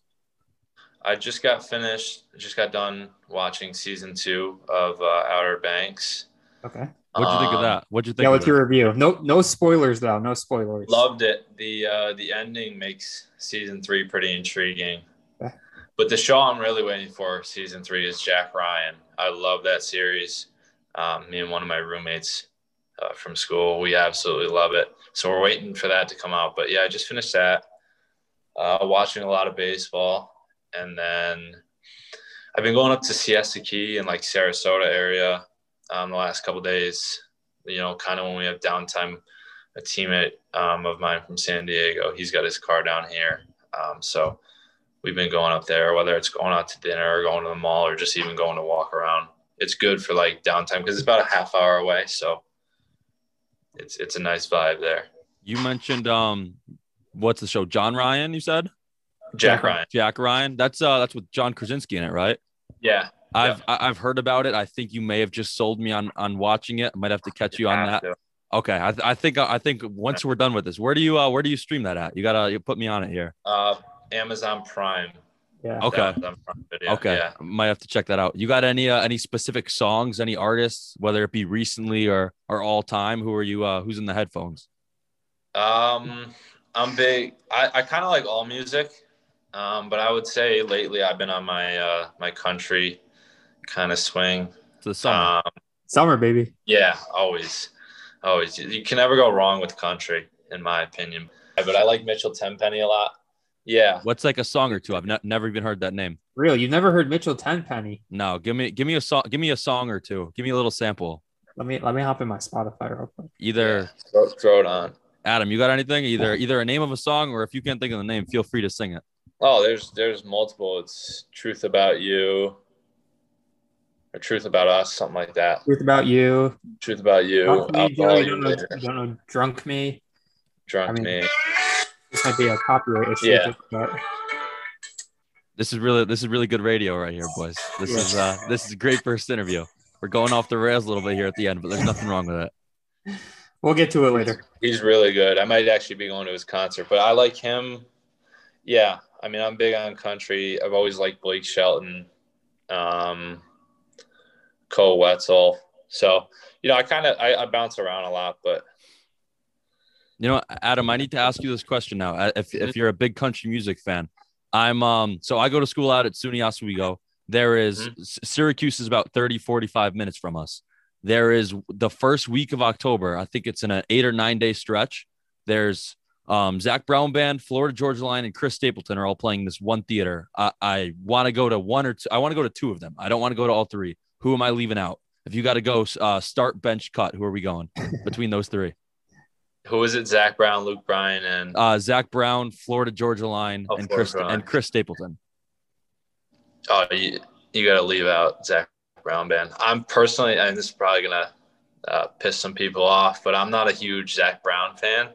I just got finished, just got done watching season two of uh, Outer Banks. Okay. What'd you think of that? What'd you think? Yeah, what's your review? No, no spoilers though. No spoilers. Loved it. The uh, the ending makes season three pretty intriguing. Okay. But the show I'm really waiting for season three is Jack Ryan. I love that series. Um, me and one of my roommates uh, from school, we absolutely love it. So we're waiting for that to come out. But yeah, I just finished that. Uh, watching a lot of baseball, and then I've been going up to Siesta Key and like Sarasota area. Um, the last couple of days, you know, kind of when we have downtime, a teammate um, of mine from San Diego, he's got his car down here. Um, so we've been going up there, whether it's going out to dinner or going to the mall or just even going to walk around. It's good for like downtime because it's about a half hour away. So it's it's a nice vibe there. You mentioned, um, what's the show? John Ryan, you said? Jack Ryan. Jack Ryan. That's uh, that's with John Krasinski in it, right? Yeah. I've yeah. I've heard about it. I think you may have just sold me on, on watching it. I might have to catch you, you on that. To. Okay, I th- I think I think once we're done with this, where do you uh, where do you stream that at? You gotta you put me on it here. Uh, Amazon Prime. Yeah. Okay. Amazon Prime video. Okay. Yeah. Might have to check that out. You got any uh, any specific songs, any artists, whether it be recently or or all time? Who are you? Uh, who's in the headphones? Um, I'm big. I I kind of like all music, um, but I would say lately I've been on my uh my country. Kind of swing to the summer, um, summer baby. Yeah, always, always. You can never go wrong with country, in my opinion. But I like Mitchell Tenpenny a lot. Yeah. What's like a song or two? I've not, never even heard that name. real. You've never heard Mitchell Tenpenny. No, give me give me a song, give me a song or two. Give me a little sample. Let me let me hop in my Spotify real quick. Either yeah, throw, throw it on. Adam, you got anything? Either either a name of a song, or if you can't think of the name, feel free to sing it. Oh, there's there's multiple. It's Truth About You, or Truth About Us, something like that. Truth About You. Truth About You. Drunk me, Joey, you don't, know, don't know. Drunk Me. Drunk I mean, Me. This might be a copyright issue. Yeah. But... This is really this is really good radio right here, boys. This yeah. is uh, this is a great first interview. We're going off the rails a little bit here at the end, but there's nothing wrong with it. We'll get to it later. He's really good. I might actually be going to his concert, but I like him. Yeah, I mean, I'm big on country. I've always liked Blake Shelton, um, Cole Wetzel. So, you know, I kind of I, I bounce around a lot, but. You know, Adam, I need to ask you this question now. If if you're a big country music fan, I'm um. So I go to school out at SUNY Oswego. There is mm-hmm. Syracuse is about thirty, forty-five minutes from us. There is the first week of October. I think it's in an eight or nine day stretch. There's um, Zach Brown Band, Florida Georgia Line, and Chris Stapleton are all playing this one theater. I, I want to go to one or two. I want to go to two of them. I don't want to go to all three. Who am I leaving out? If you got to go uh, start, bench, cut, who are we going between those three? Who is it? Zach Brown, Luke Bryan, and uh, Zach Brown, Florida Georgia Line, oh, and Florida Chris Line. and Chris Stapleton. Oh, you, you got to leave out Zach Brown Band. I'm personally, and this is probably going to uh, piss some people off, but I'm not a huge Zach Brown fan,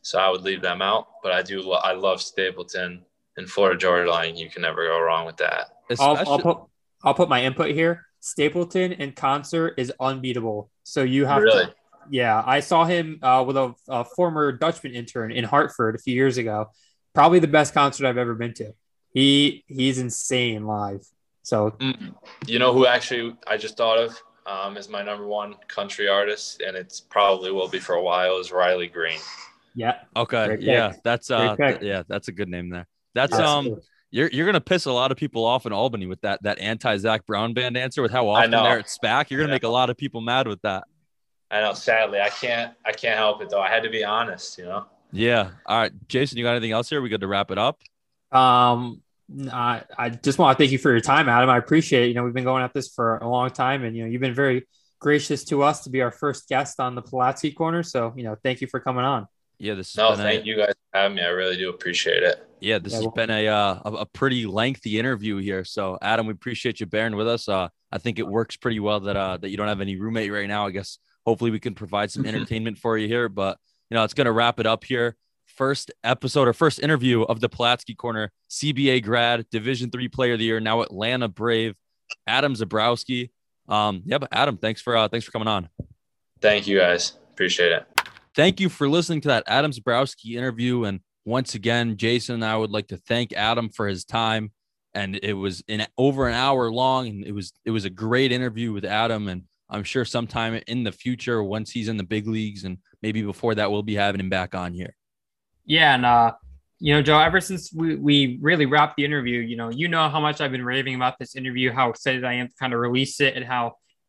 so I would leave them out. But I do, I love Stapleton and Florida Georgia Line. You can never go wrong with that. I'll, I'll, put, I'll put my input here. Stapleton in concert is unbeatable. So you have really? to. Yeah, I saw him uh, with a, a former Dutchman intern in Hartford a few years ago. Probably the best concert I've ever been to. He he's insane live. So, you know who actually I just thought of um, is my number one country artist, and it's probably will be for a while, is Riley Green. Yeah. Okay. Yeah, that's uh, th- yeah, that's a good name there. That's yeah, um, that's you're you're gonna piss a lot of people off in Albany with that that anti Zach Brown Band answer with how often they're at SPAC. You're gonna yeah. make a lot of people mad with that. I know. Sadly, I can't I can't help it though. I had to be honest, you know. Yeah. All right, Jason, you got anything else here? We good to wrap it up? Um, I, I just want to thank you for your time, Adam. I appreciate it. You know, we've been going at this for a long time, and, you know, you've been very gracious to us to be our first guest on the Palatsky Corner. So, you know, thank you for coming on. Yeah. This no, thank a, you guys for having me. I really do appreciate it. Yeah. This yeah, has well, been a, uh, a pretty lengthy interview here. So Adam, we appreciate you bearing with us. Uh, I think it works pretty well that, uh, that you don't have any roommate right now. I guess hopefully we can provide some entertainment for you here, but you know, it's going to wrap it up here. First episode or first interview of the Palatsky Corner, C B A grad, Division three Player of the Year, now Atlanta Brave, Adam Zebrowski. Um, yeah, but Adam, thanks for uh, thanks for coming on. Thank you, guys. Appreciate it. Thank you for listening to that Adam Zebrowski interview. And once again, Jason and I would like to thank Adam for his time. And it was in over an hour long, and it was it was a great interview with Adam. And I'm sure sometime in the future, once he's in the big leagues, and maybe before that, we'll be having him back on here. Yeah. And, uh, you know, Joe, ever since we, we really wrapped the interview, you know, you know how much I've been raving about this interview, how excited I am to kind of release it, and how,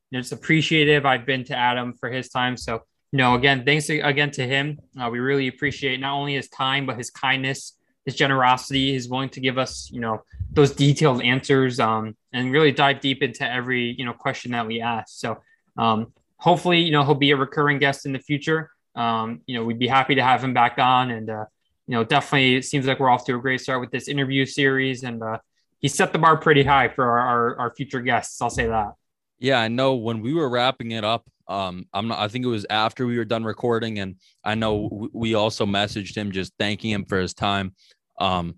you know, it's appreciative I've been to Adam for his time. So, you know, again, thanks again to him. Uh, we really appreciate not only his time, but his kindness, his generosity, his willing to give us, you know, those detailed answers um, and really dive deep into every, you know, question that we asked. So um, hopefully, you know, he'll be a recurring guest in the future. Um, you know, we'd be happy to have him back on, and, uh, you know, definitely it seems like we're off to a great start with this interview series, and, uh, he set the bar pretty high for our, our, our future guests. I'll say that. Yeah. I know when we were wrapping it up, um, I'm not, I think it was after we were done recording, and I know w- we also messaged him, just thanking him for his time. Um,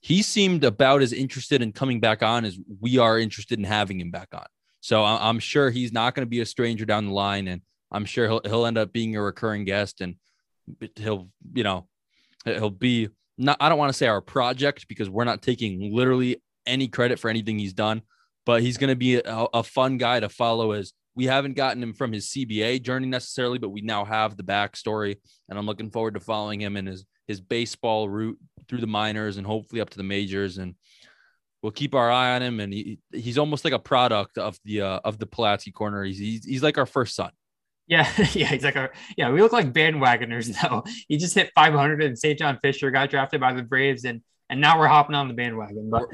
he seemed about as interested in coming back on as we are interested in having him back on. So I- I'm sure he's not going to be a stranger down the line, and I'm sure he'll he'll end up being a recurring guest, and he'll, you know, he'll be not, I don't want to say our project, because we're not taking literally any credit for anything he's done, but he's going to be a, a fun guy to follow, as we haven't gotten him from his C B A journey necessarily, but we now have the backstory, and I'm looking forward to following him in his, his baseball route through the minors and hopefully up to the majors. And we'll keep our eye on him. And he, he's almost like a product of the, uh, of the Palatsky Corner. He's, he's, he's like our first son. Yeah, yeah, he's like a yeah. We look like bandwagoners now. He just hit five hundred, and Saint John Fisher got drafted by the Braves, and and now we're hopping on the bandwagon. But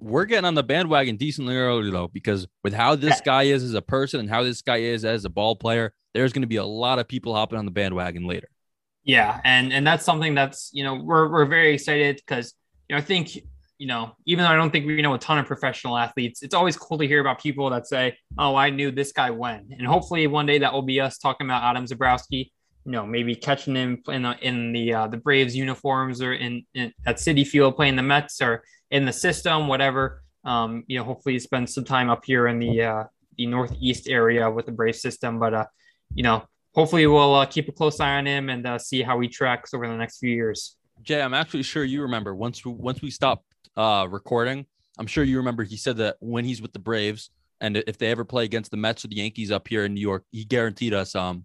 we're getting on the bandwagon decently early, though, because with how this guy is as a person and how this guy is as a ball player, there's going to be a lot of people hopping on the bandwagon later. Yeah. And, and that's something that's, you know, we're, we're very excited because, you know, I think, you know, even though I don't think we know a ton of professional athletes, it's always cool to hear about people that say, oh, I knew this guy when, and hopefully one day that will be us talking about Adam Zebrowski, you know, maybe catching him in the, in the, uh, the Braves uniforms or in, in at Citi Field playing the Mets or in the system, whatever. Um, you know, hopefully spend some time up here in the, uh, the Northeast area with the Braves system, but, uh, you know, hopefully we'll uh, keep a close eye on him and uh, see how he tracks over the next few years. Jay, I'm actually sure you remember once we, once we stopped uh, recording, I'm sure you remember he said that when he's with the Braves and if they ever play against the Mets or the Yankees up here in New York, he guaranteed us um,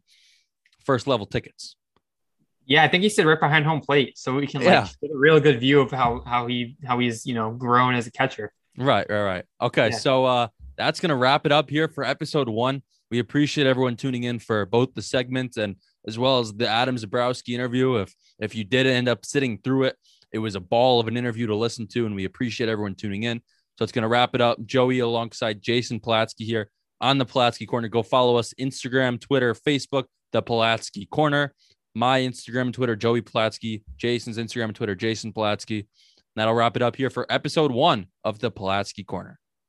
first level tickets. Yeah, I think he said right behind home plate, so we can like, yeah. get a real good view of how how he how he's you know grown as a catcher. Right, right, right. Okay, yeah. so uh, that's gonna wrap it up here for episode one. We appreciate everyone tuning in for both the segments and as well as the Adam Zebrowski interview. If if you did end up sitting through it, it was a ball of an interview to listen to, and we appreciate everyone tuning in. So it's going to wrap it up. Joey alongside Jason Palatsky here on the Palatsky Corner. Go follow us Instagram, Twitter, Facebook, the Palatsky Corner. My Instagram and Twitter, Joey Palatsky. Jason's Instagram and Twitter, Jason Palatsky. And that'll wrap it up here for episode one of the Palatsky Corner.